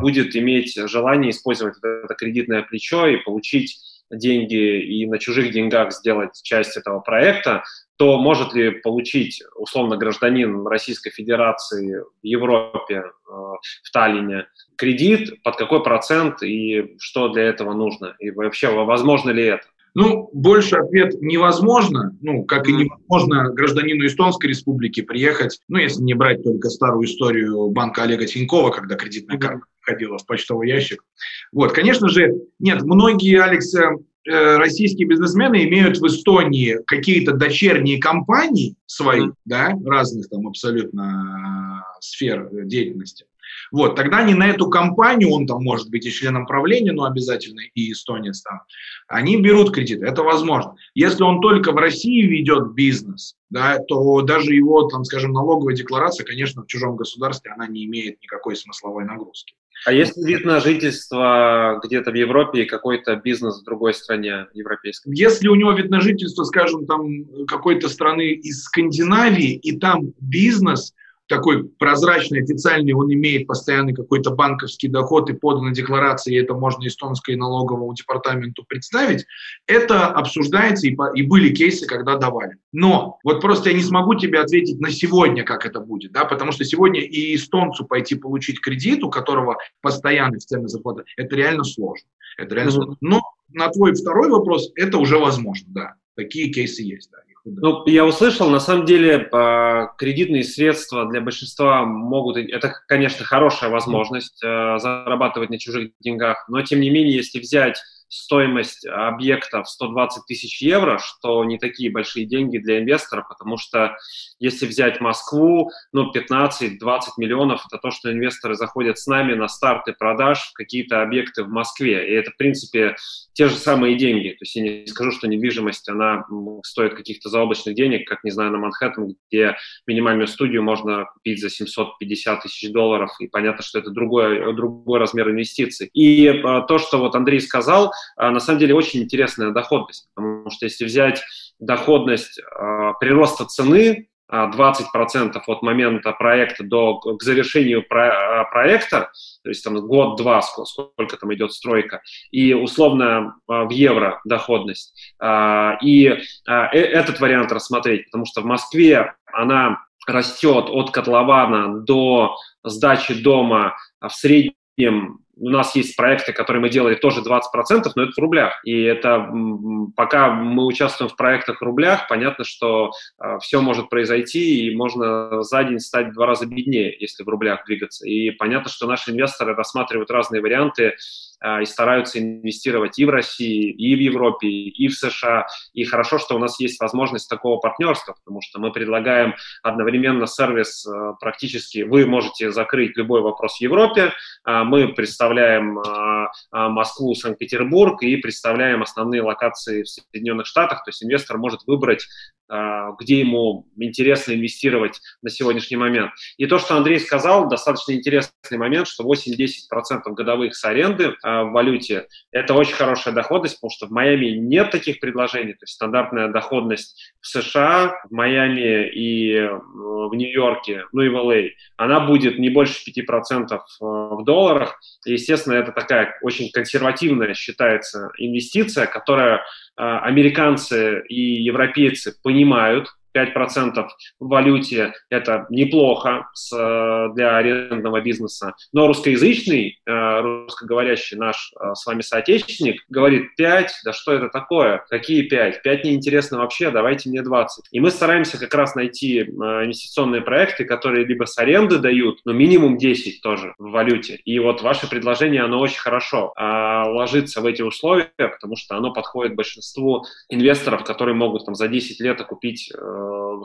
будет иметь желание использовать это кредитное плечо и получить деньги и на чужих деньгах сделать часть этого проекта, то может ли получить, условно, гражданин Российской Федерации в Европе, в Таллине, кредит, под какой процент и что для этого нужно? И вообще, возможно ли это? Ну, больше ответ невозможно, ну, как и невозможно гражданину Эстонской Республики приехать, ну, если не брать только старую историю банка Олега Тинькова, когда кредитная карта входила в почтовый ящик. Вот, конечно же, нет, многие, Алекс, российские бизнесмены имеют в Эстонии какие-то дочерние компании свои, mm-hmm. да, разных там абсолютно сфер деятельности. Вот, тогда они на эту компанию, он там может быть и членом правления, но обязательно и эстонец там, они берут кредит, это возможно. Если он только в России ведет бизнес, да, то даже его, там, скажем, налоговая декларация, конечно, в чужом государстве, она не имеет никакой смысловой нагрузки. А если вид на жительство где-то в Европе и какой-то бизнес в другой стране европейской? Если у него вид на жительство, скажем, там какой-то страны из Скандинавии, и там бизнес такой прозрачный, официальный, он имеет постоянный какой-то банковский доход и подана декларация, и это можно эстонскому налоговому департаменту представить, это обсуждается, и, по, и были кейсы, когда давали. Но вот просто я не смогу тебе ответить на сегодня, как это будет, да, потому что сегодня и эстонцу пойти получить кредит, у которого постоянный официальный зарплата, это реально сложно. Это реально mm-hmm. сложно. Но на твой второй вопрос, это уже возможно, да. Такие кейсы есть, да. Ну, я услышал, на самом деле, кредитные средства для большинства могут, это, конечно, хорошая возможность э, зарабатывать на чужих деньгах, но, тем не менее, если взять стоимость объекта в сто двадцать тысяч евро, что не такие большие деньги для инвестора, потому что если взять Москву, ну, пятнадцать-двадцать миллионов, это то, что инвесторы заходят с нами на старты продаж в какие-то объекты в Москве, и это, в принципе, те же самые деньги, то есть я не скажу, что недвижимость, она стоит каких-то заоблачных денег, как, не знаю, на Манхэттен, где минимальную студию можно купить за семьсот пятьдесят тысяч долларов, и понятно, что это другой, другой размер инвестиций. И а, то, что вот Андрей сказал, а, на самом деле очень интересная доходность, потому что если взять доходность а, прироста цены, двадцать процентов от момента проекта до к завершению про, проекта, то есть там год-два, сколько, сколько там идет стройка, и условно в евро доходность. И этот вариант рассмотреть, потому что в Москве она растет от котлована до сдачи дома в среднем. У нас есть проекты, которые мы делали тоже двадцать процентов, но это в рублях. И это пока мы участвуем в проектах в рублях, понятно, что э, все может произойти, и можно за день стать в два раза беднее, если в рублях двигаться. И понятно, что наши инвесторы рассматривают разные варианты э, и стараются инвестировать и в России, и в Европе, и в США. И хорошо, что у нас есть возможность такого партнерства, потому что мы предлагаем одновременно сервис э, практически. Вы можете закрыть любой вопрос в Европе, э, мы представляем представляем Москву, Санкт-Петербург и представляем основные локации в Соединенных Штатах. То есть инвестор может выбрать где ему интересно инвестировать на сегодняшний момент. И то, что Андрей сказал, достаточно интересный момент, что восемь-десять процентов годовых с аренды в валюте – это очень хорошая доходность, потому что в Майами нет таких предложений. То есть стандартная доходность в США, в Майами и в Нью-Йорке, ну и в эл эй, она будет не больше пяти процентов в долларах. И, естественно, это такая очень консервативная считается инвестиция, которая американцы и европейцы понимают, пять процентов в валюте – это неплохо для арендного бизнеса. Но русскоязычный, русскоговорящий наш с вами соотечественник говорит пять, да что это такое, какие пять? пять неинтересно вообще, давайте мне двадцать. И мы стараемся как раз найти инвестиционные проекты, которые либо с аренды дают, но минимум десять тоже в валюте. И вот ваше предложение, оно очень хорошо ложится в эти условия, потому что оно подходит большинству инвесторов, которые могут там за десять лет окупить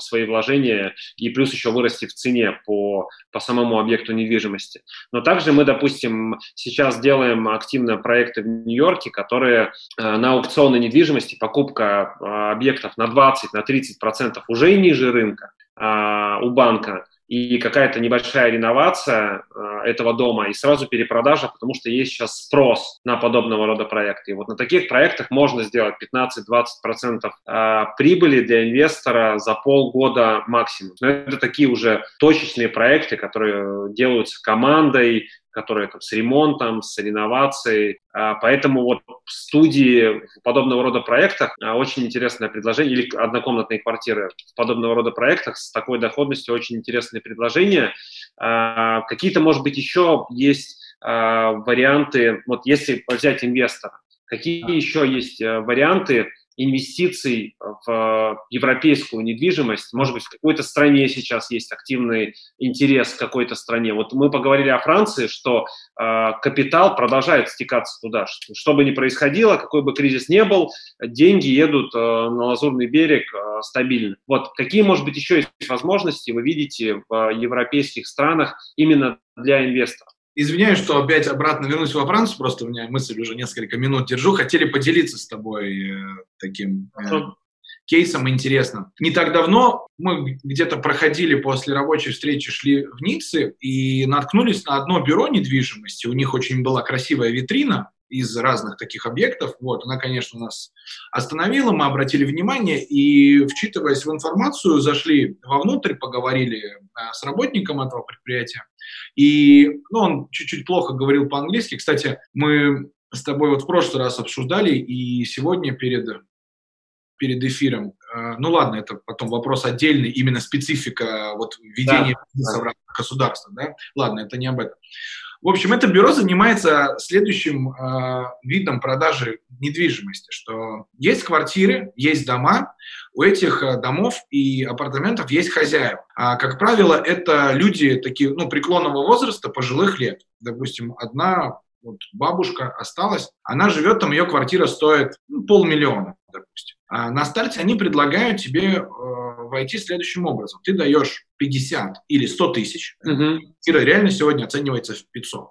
свои вложения и плюс еще вырасти в цене по, по самому объекту недвижимости. Но также мы, допустим, сейчас делаем активно проекты в Нью-Йорке, которые э, на аукционной недвижимости покупка э, объектов на двадцать-тридцать процентов уже и ниже рынка э, у банка. И какая-то небольшая реновация э, этого дома, и сразу перепродажа, потому что есть сейчас спрос на подобного рода проекты. И вот на таких проектах можно сделать пятнадцать-двадцать процентов э, прибыли для инвестора за полгода максимум. Но это такие уже точечные проекты, которые делаются командой, которые там с ремонтом, с реновацией. Поэтому вот в студии в подобного рода проектах очень интересное предложение, или однокомнатные квартиры в подобного рода проектах с такой доходностью очень интересные предложения. Какие-то, может быть, еще есть варианты, вот если взять инвестора, какие еще есть варианты инвестиций в европейскую недвижимость, может быть, в какой-то стране сейчас есть активный интерес к какой-то стране. Вот мы поговорили о Франции, что э, капитал продолжает стекаться туда. Что бы ни происходило, какой бы кризис ни был, деньги едут э, на Лазурный берег э, стабильно. Вот какие, может быть, еще есть возможности вы видите в э, европейских странах именно для инвесторов? Извиняюсь, что опять обратно вернусь во Францию, просто у меня мысль уже несколько минут держу. Хотели поделиться с тобой э, таким э, кейсом интересным. Не так давно мы где-то проходили после рабочей встречи, шли в Ницце и наткнулись на одно бюро недвижимости. У них очень была красивая витрина из разных таких объектов. Вот, она, конечно, нас остановила, мы обратили внимание и, вчитываясь в информацию, зашли вовнутрь, поговорили э, с работником этого предприятия. И ну, он чуть-чуть плохо говорил по-английски. Кстати, мы с тобой вот в прошлый раз обсуждали, и сегодня перед, перед эфиром, э, ну ладно, это потом вопрос отдельный, именно специфика вот, ведения бизнеса в рамках государства. Да? Ладно, это не об этом. В общем, это бюро занимается следующим э, видом продажи недвижимости, что есть квартиры, есть дома, у этих э, домов и апартаментов есть хозяева. А, как правило, это люди такие, ну, преклонного возраста, пожилых лет. Допустим, одна вот, бабушка осталась, она живет там, ее квартира стоит ну, полмиллиона, допустим. А на старте они предлагают тебе э, войти следующим образом. Ты даешь пятьдесят или сто тысяч. Uh-huh. Квартира реально сегодня оценивается в пятьсот.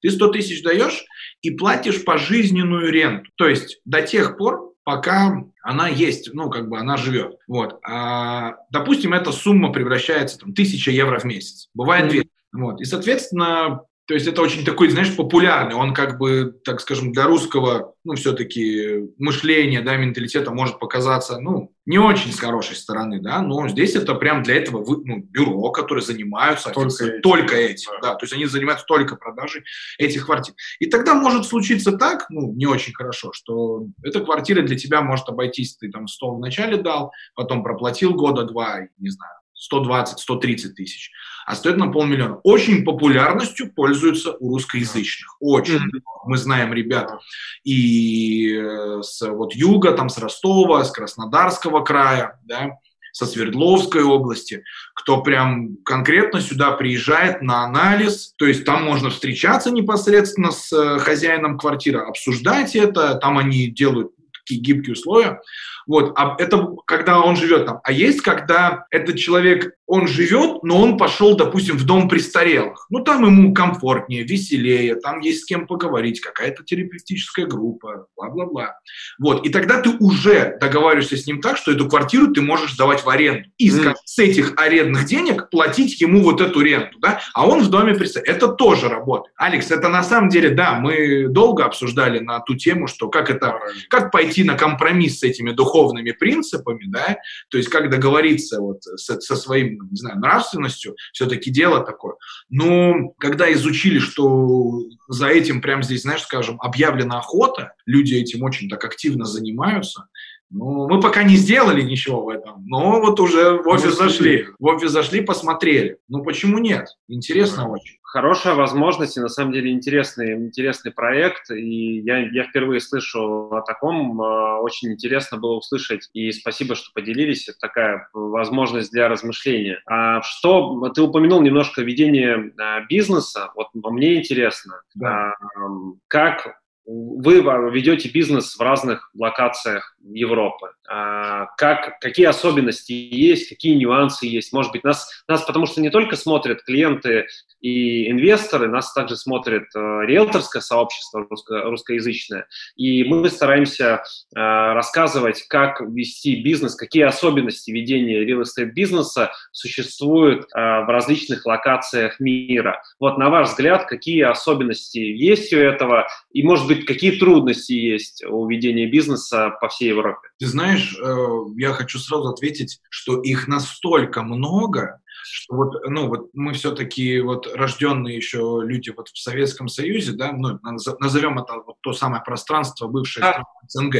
Ты сто тысяч даешь и платишь пожизненную ренту. То есть до тех пор, пока она есть, ну, как бы она живет. Вот. А, допустим, эта сумма превращается там, тысяча евро в месяц. Бывает две. Uh-huh. Вот. И, соответственно, то есть это очень такой, знаешь, популярный, он как бы, так скажем, для русского, ну, все-таки мышления, да, менталитета может показаться, ну, не очень с хорошей стороны, да, но здесь это прям для этого вы, ну, бюро, которые занимаются только, этим, только этим, да. да, то есть они занимаются только продажей этих квартир. И тогда может случиться так, ну, не очень хорошо, что эта квартира для тебя может обойтись, ты там сто вначале дал, потом проплатил года два, не знаю, сто двадцать — сто тридцать тысяч, а стоит на полмиллиона. Очень популярностью пользуются у русскоязычных. Очень. Mm-hmm. Мы знаем ребят и с вот, юга, там, с Ростова, с Краснодарского края, да, со Свердловской области, кто прям конкретно сюда приезжает на анализ. То есть там можно встречаться непосредственно с хозяином квартиры, обсуждать это, там они делают такие гибкие условия. Вот, а это когда он живет там. А есть, когда этот человек, он живет, но он пошел, допустим, в дом престарелых. Ну, там ему комфортнее, веселее, там есть с кем поговорить, какая-то терапевтическая группа, бла-бла-бла. Вот, и тогда ты уже договариваешься с ним так, что эту квартиру ты можешь сдавать в аренду. И mm. с этих арендных денег платить ему вот эту ренту, да? А он в доме престарелых. Это тоже работает. Алекс, это на самом деле, да, мы долго обсуждали на ту тему, что как это, как пойти на компромисс с этими духовными принципами, да, то есть как договориться вот со, со своим, не знаю, нравственностью, все-таки дело такое. Но когда изучили, что за этим прямо здесь, знаешь, скажем, объявлена охота, люди этим очень так активно занимаются. Ну, мы пока не сделали ничего в этом, но вот уже в офис зашли. В офис зашли, посмотрели. Ну, почему нет? Интересно очень. Хорошая возможность и, на самом деле, интересный, интересный проект. И я, я впервые слышу о таком. Очень интересно было услышать. И спасибо, что поделились. Это такая возможность для размышления. А что ты упомянул немножко ведение бизнеса. Вот мне интересно, да. Как... Вы ведете бизнес в разных локациях Европы. А, как, какие особенности есть, какие нюансы есть? Может быть, нас, нас потому что не только смотрят клиенты и инвесторы, нас также смотрит э, риэлторское сообщество русско, русскоязычное. И мы стараемся э, рассказывать, как вести бизнес, какие особенности ведения реал эстейт-бизнеса существуют э, в различных локациях мира. Вот, на ваш взгляд, какие особенности есть у этого? И, может быть, какие трудности есть у ведения бизнеса по всей Европе? Ты знаешь, э, я хочу сразу ответить, что их настолько много, что вот, ну, вот мы все-таки вот рожденные еще люди вот в Советском Союзе, да, ну, назовем это вот то самое пространство бывшей страны СНГ.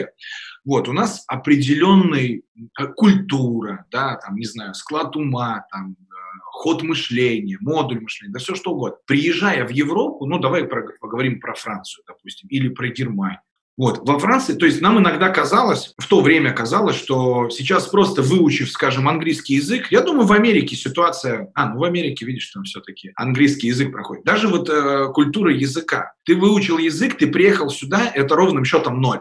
Вот, у нас определенная культура, да, там, не знаю, склад ума, там, ход мышления, модуль мышления, да все что угодно. Приезжая в Европу, ну, давай поговорим про Францию, допустим, или про Германию. Вот, во Франции, то есть нам иногда казалось, в то время казалось, что сейчас просто выучив, скажем, английский язык, я думаю, в Америке ситуация, а, ну в Америке, видишь, там все-таки английский язык проходит. Даже вот э, культура языка. Ты выучил язык, ты приехал сюда, это ровным счетом ноль.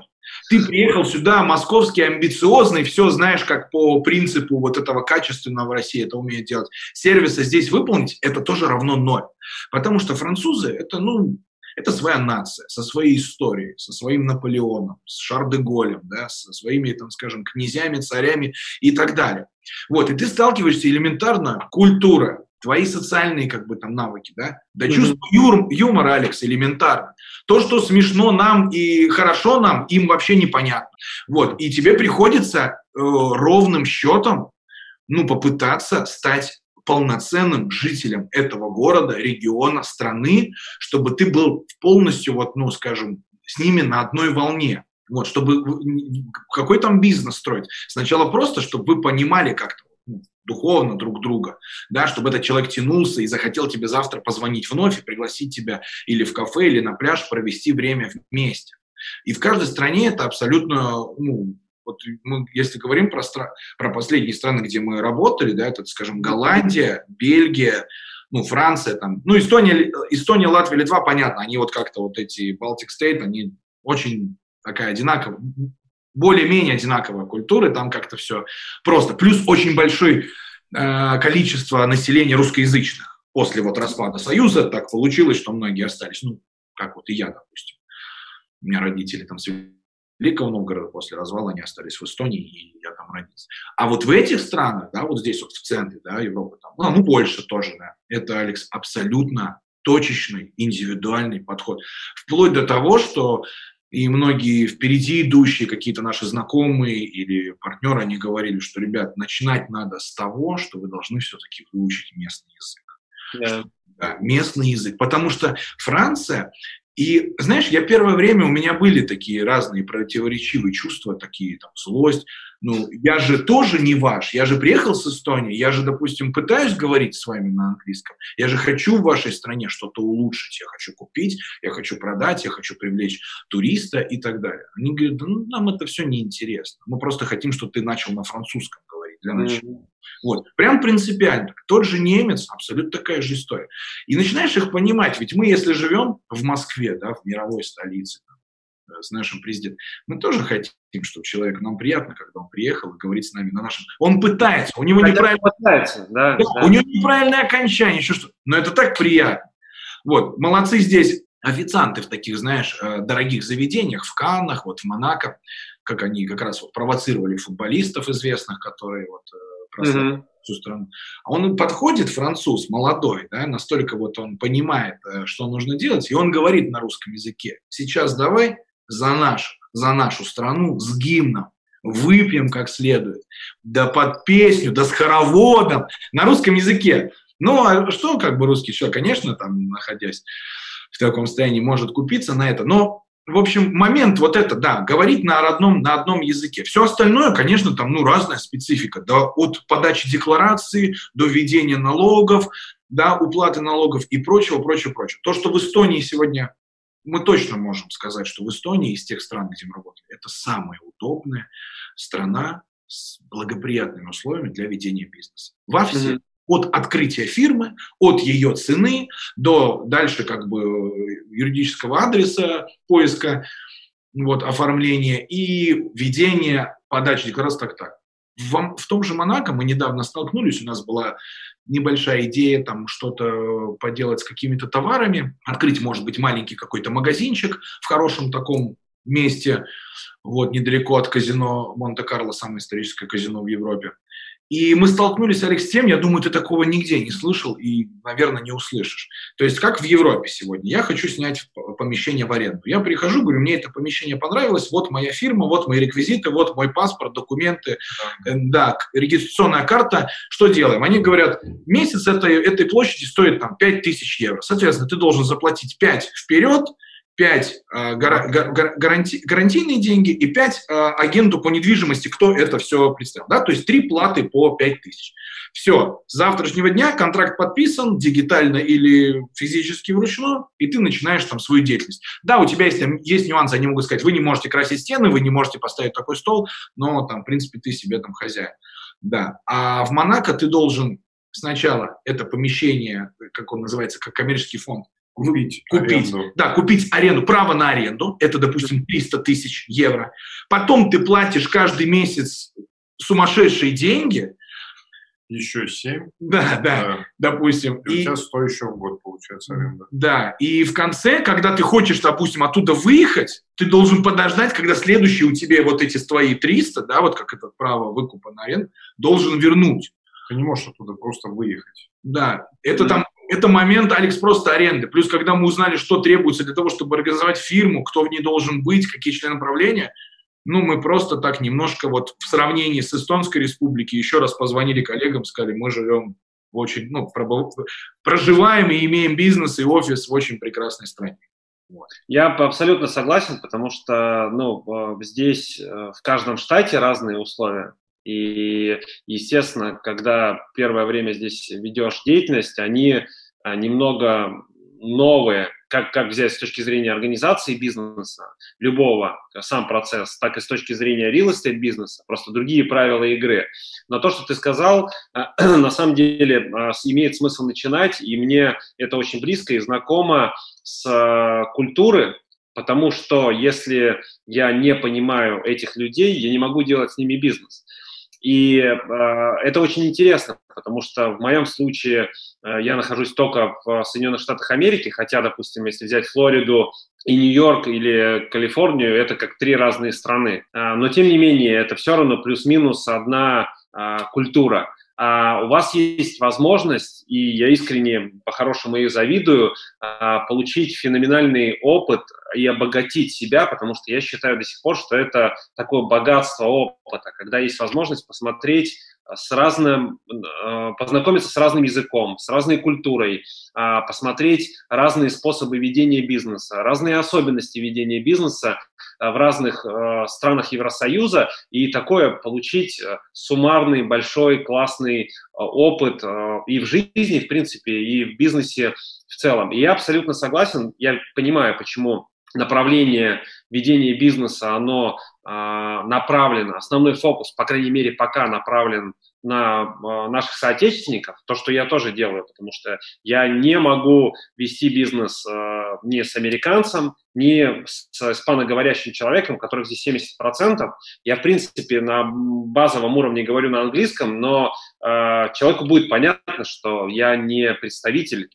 Ты приехал сюда московский, амбициозный, все знаешь, как по принципу вот этого качественного в России это умеет делать. Сервиса здесь выполнить, это тоже равно ноль. Потому что французы, это, ну... Это своя нация, со своей историей, со своим Наполеоном, с Шар-де-Голем, да, со своими, там, скажем, князьями, царями и так далее. Вот, и ты сталкиваешься элементарно, культура, твои социальные, как бы, там, навыки, да, да чувство юр, юмора, Алекс, элементарно. То, что смешно нам и хорошо нам, им вообще непонятно. Вот, и тебе приходится э, ровным счетом, ну, попытаться стать полноценным жителям этого города, региона, страны, чтобы ты был полностью, вот, ну, скажем, с ними на одной волне. Вот, чтобы какой там бизнес строить? Сначала просто, чтобы вы понимали как-то духовно друг друга, да, чтобы этот человек тянулся и захотел тебе завтра позвонить вновь и пригласить тебя или в кафе, или на пляж провести время вместе. И в каждой стране это абсолютно, ну, вот мы, если говорим про, стра- про последние страны, где мы работали, да, это, скажем, Голландия, Бельгия, ну, Франция, там, ну, Эстония, Эстония, Латвия, Литва, понятно, они вот как-то вот эти Baltic State, они очень такая одинаковая, более-менее одинаковая культура, там как-то все просто. Плюс очень большое э, количество населения русскоязычных. После вот распада Союза так получилось, что многие остались, ну, как вот и я, допустим. У меня родители там связаны. Великого Новгорода после развала они остались в Эстонии, и я там родился. А вот в этих странах, да, вот здесь вот в центре, да, Европы, там, ну, ну, Польша тоже, да, это, Алекс, абсолютно точечный, индивидуальный подход. Вплоть до того, что и многие впереди идущие какие-то наши знакомые или партнеры, они говорили, что, ребят, начинать надо с того, что вы должны все-таки выучить местный язык. Yeah. Что, да, местный язык. Потому что Франция... И, знаешь, я первое время, у меня были такие разные противоречивые чувства, такие там злость. Ну, я же тоже не ваш, я же приехал с Эстонии, я же, допустим, пытаюсь говорить с вами на английском, я же хочу в вашей стране что-то улучшить, я хочу купить, я хочу продать, я хочу привлечь туриста и так далее. Они говорят, да, ну, нам это все неинтересно, мы просто хотим, чтобы ты начал на французском говорить для начала. Mm-hmm. Вот, прям принципиально. Тот же немец, абсолютно такая же история. И начинаешь их понимать, ведь мы, если живем в Москве, да, в мировой столице, с нашим президентом. Мы тоже хотим, чтобы человек нам приятно, когда он приехал и говорит с нами на нашем... Он пытается, у него неправильное... Пытается, да, да, да. У него неправильное окончание, еще что-то. Но это так приятно. Вот, молодцы здесь официанты в таких, знаешь, дорогих заведениях, в Каннах, вот в Монако, как они как раз вот провоцировали футболистов известных, которые вот прославили mm-hmm. всю страну. А он подходит, француз, молодой, да, настолько вот он понимает, что нужно делать, и он говорит на русском языке: сейчас давай за наш, за нашу страну с гимном, выпьем как следует, да под песню, да с хороводом, на русском языке. Ну, а что как бы русский человек, конечно, там, находясь в таком состоянии, может купиться на это, но, в общем, момент вот это, да, говорить на родном, на одном языке. Все остальное, конечно, там, ну, разная специфика, да, от подачи декларации до введения налогов, да, уплаты налогов и прочего, прочего, прочего. То, что в Эстонии сегодня, мы точно можем сказать, что в Эстонии из тех стран, где мы работаем, это самая удобная страна с благоприятными условиями для ведения бизнеса. В офисе mm-hmm. от открытия фирмы, от ее цены до дальше как бы юридического адреса, поиска, вот, оформления и ведения подачи декларации, так-так. В, в том же Монако мы недавно столкнулись, у нас была небольшая идея там что-то поделать с какими-то товарами, открыть, может быть, маленький какой-то магазинчик в хорошем таком месте, вот, недалеко от казино Монте-Карло, самое историческое казино в Европе. И мы столкнулись, Алекс, с тем, я думаю, ты такого нигде не слышал и, наверное, не услышишь. То есть, как в Европе сегодня, я хочу снять помещение в аренду. Я прихожу, говорю, мне это помещение понравилось, вот моя фирма, вот мои реквизиты, вот мой паспорт, документы, да, регистрационная карта. Что делаем? Они говорят, месяц этой, этой площади стоит там пять тысяч евро. Соответственно, ты должен заплатить пять вперед, пять э, гар, гар, гаранти, гарантийные деньги и пять э, агенту по недвижимости, кто это все представил. Да? То есть три платы по пять тысяч. Все, с завтрашнего дня контракт подписан дигитально или физически вручную, и ты начинаешь там свою деятельность. Да, у тебя есть, есть нюансы, они могут сказать, вы не можете красить стены, вы не можете поставить такой стол, но там, в принципе, ты себе там хозяин. Да. А в Монако ты должен сначала это помещение, как он называется, как коммерческий фонд, Купить, купить, да, купить аренду, право на аренду, это, допустим, триста тысяч евро. Потом ты платишь каждый месяц сумасшедшие деньги. Еще семь. Да, да, да. Допустим. И, и сейчас сто еще в год получается аренда. Да, и в конце, когда ты хочешь, допустим, оттуда выехать, ты должен подождать, когда следующие у тебя вот эти твои триста, да, вот как это право выкупа на аренду, должен вернуть. Ты не можешь оттуда просто выехать. Да, это да. там... Это момент, Алекс, просто аренды. Плюс, когда мы узнали, что требуется для того, чтобы организовать фирму, кто в ней должен быть, какие члены правления, ну, мы просто так немножко вот в сравнении с Эстонской республикой еще раз позвонили коллегам, сказали, мы живем в очень, ну, проживаем и имеем бизнес и офис в очень прекрасной стране. Вот. Я абсолютно согласен, потому что, ну, здесь в каждом штате разные условия. И, естественно, когда первое время здесь ведешь деятельность, они немного новые, как, как взять с точки зрения организации бизнеса, любого, сам процесс, так и с точки зрения real estate бизнеса, просто другие правила игры. Но то, что ты сказал, на самом деле имеет смысл начинать, и мне это очень близко и знакомо с культуры. Потому что если я не понимаю этих людей, я не могу делать с ними бизнес. И э, это очень интересно, потому что в моем случае э, я нахожусь только в Соединенных Штатах Америки, хотя, допустим, если взять Флориду и Нью-Йорк или Калифорнию, это как три разные страны. Э, но, тем не менее, это все равно плюс-минус одна э, культура. А у вас есть возможность, и я искренне по-хорошему и завидую, получить феноменальный опыт и обогатить себя, потому что я считаю до сих пор, что это такое богатство опыта, когда есть возможность посмотреть с разным, познакомиться с разным языком, с разной культурой, посмотреть разные способы ведения бизнеса, разные особенности ведения бизнеса в разных э, странах Евросоюза, и такое получить суммарный, большой, классный э, опыт э, и в жизни, в принципе, и в бизнесе в целом. И я абсолютно согласен, я понимаю, почему направление ведения бизнеса, оно э, направлено, основной фокус, по крайней мере, пока направлен на наших соотечественников, то, что я тоже делаю, потому что я не могу вести бизнес э, ни с американцем, ни с испаноговорящим человеком, которых здесь семьдесят процентов. Я, в принципе, на базовом уровне говорю на английском, но э, человеку будет понятно, что я не представитель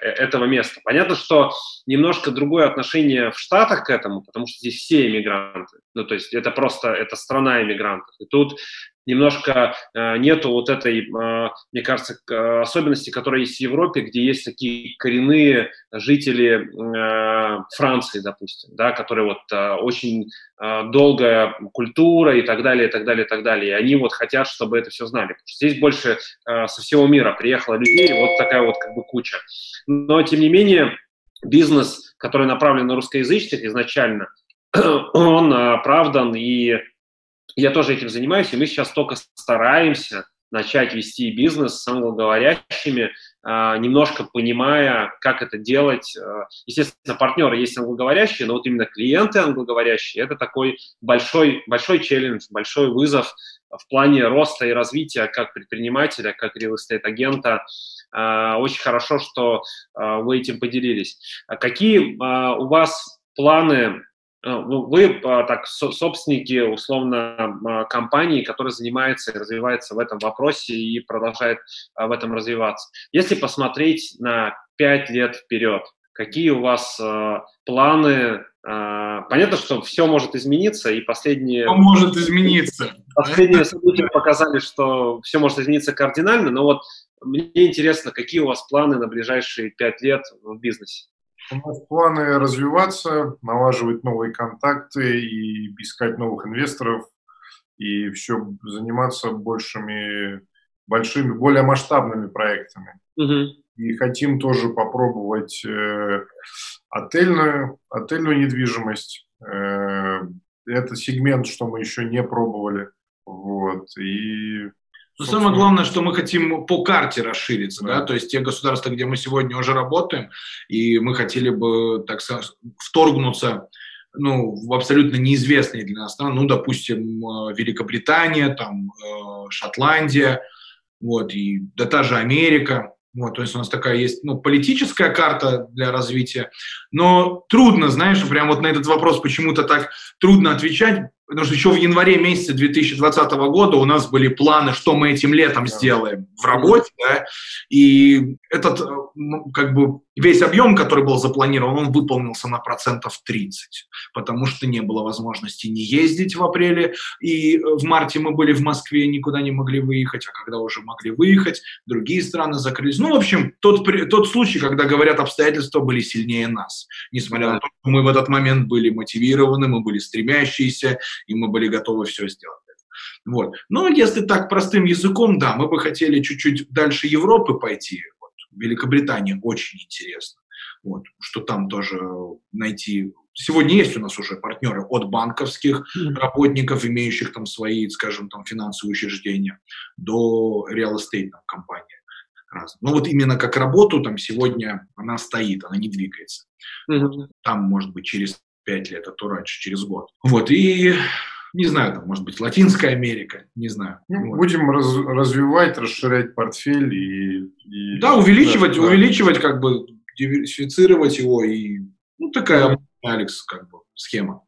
этого места. Понятно, что немножко другое отношение в Штатах к этому, потому что здесь все иммигранты. Ну, то есть это просто, это страна иммигрантов. И тут немножко э, нету вот этой, э, мне кажется, к, особенности, которая есть в Европе, где есть такие коренные жители э, Франции, допустим, да, которые вот э, очень э, долгая культура и так далее, и так далее, и так далее. И они вот хотят, чтобы это все знали. Потому что здесь больше э, со всего мира приехало людей, вот такая вот как бы куча. Но, тем не менее, бизнес, который направлен на русскоязычных изначально, он оправдан, и я тоже этим занимаюсь, и мы сейчас только стараемся начать вести бизнес с англоговорящими, немножко понимая, как это делать. Естественно, партнеры есть англоговорящие, но вот именно клиенты англоговорящие – это такой большой, большой челлендж, большой вызов в плане роста и развития как предпринимателя, как риал эстейт-агента. Очень хорошо, что вы этим поделились. Какие у вас планы? Вы, так, собственники, условно, компании, которая занимается и развивается в этом вопросе и продолжает в этом развиваться. Если посмотреть на пять лет вперед, какие у вас планы? Понятно, что все может измениться, и последние... Все может измениться. Последние события показали, что все может измениться кардинально, но вот мне интересно, какие у вас планы на ближайшие пять лет в бизнесе? У нас планы развиваться, налаживать новые контакты и искать новых инвесторов, и все заниматься большими, большими, более масштабными проектами. Mm-hmm. И хотим тоже попробовать э, отельную, отельную недвижимость. Э, это сегмент, что мы еще не пробовали. Вот, и... Но самое главное, что мы хотим по карте расшириться, да. да, то есть те государства, где мы сегодня уже работаем, и мы хотели бы, так сказать, вторгнуться, ну, в абсолютно неизвестные для нас страны, ну, допустим, Великобритания, там, Шотландия, вот, и да та же Америка. Вот, то есть у нас такая есть, ну, политическая карта для развития, но трудно, знаешь, прям вот на этот вопрос почему-то так трудно отвечать, потому что еще в январе месяце две тысячи двадцатого года у нас были планы, что мы этим летом сделаем в работе, да, и этот, как бы, весь объем, который был запланирован, он выполнился на процентов тридцать, потому что не было возможности не ездить в апреле, и в марте мы были в Москве, никуда не могли выехать, а когда уже могли выехать, другие страны закрылись. Ну, в общем, тот, тот случай, когда, говорят, обстоятельства были сильнее нас. Несмотря на то, что мы в этот момент были мотивированы, мы были стремящиеся, и мы были готовы все сделать. Вот. Но если так простым языком, да, мы бы хотели чуть-чуть дальше Европы пойти. Вот. Великобритания очень интересно, вот, что там тоже найти... Сегодня есть у нас уже партнеры от банковских mm-hmm. работников, имеющих там свои, скажем, там, финансовые учреждения, до реал эстейт компаний. Но вот именно как работу там сегодня она стоит, она не двигается. Mm-hmm. Там, может быть, через пять лет, а то раньше, через год. Вот, и, не знаю, там, может быть, Латинская Америка, не знаю. Ну, вот. Будем раз, развивать, расширять портфель и... и да, увеличивать, да, увеличивать, как бы, диверсифицировать его, и, ну, такая, Алекс, как бы, схема.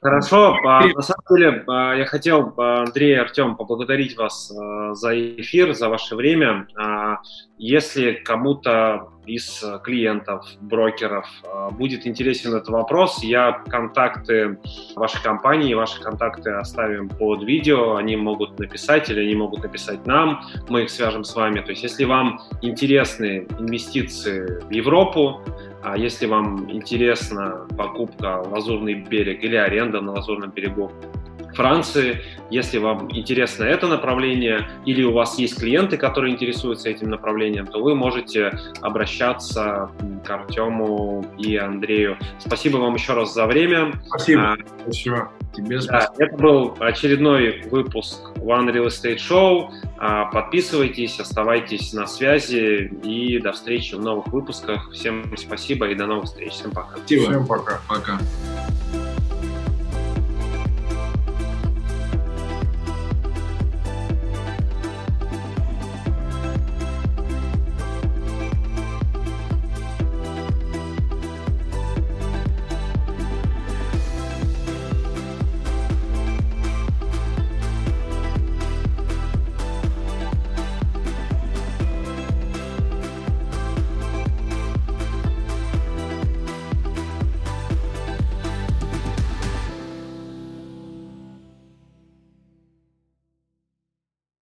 Хорошо. На самом деле, я хотел, Андрей и Артем, поблагодарить вас за эфир, за ваше время. Если кому-то из клиентов, брокеров будет интересен этот вопрос, я контакты вашей компании, ваши контакты оставим под видео, они могут написать или они могут написать нам, мы их свяжем с вами. То есть, если вам интересны инвестиции в Европу, если вам интересна покупка «Лазурный берег» или аренда на «Лазурном берегу», Франции, если вам интересно это направление, или у вас есть клиенты, которые интересуются этим направлением, то вы можете обращаться к Артему и Андрею. Спасибо вам еще раз за время. Спасибо. А, спасибо. Тебе спасибо. Да, это был очередной выпуск One Real Estate Show. А, подписывайтесь, оставайтесь на связи и до встречи в новых выпусках. Всем спасибо и до новых встреч. Всем пока. Спасибо. Всем пока. Пока.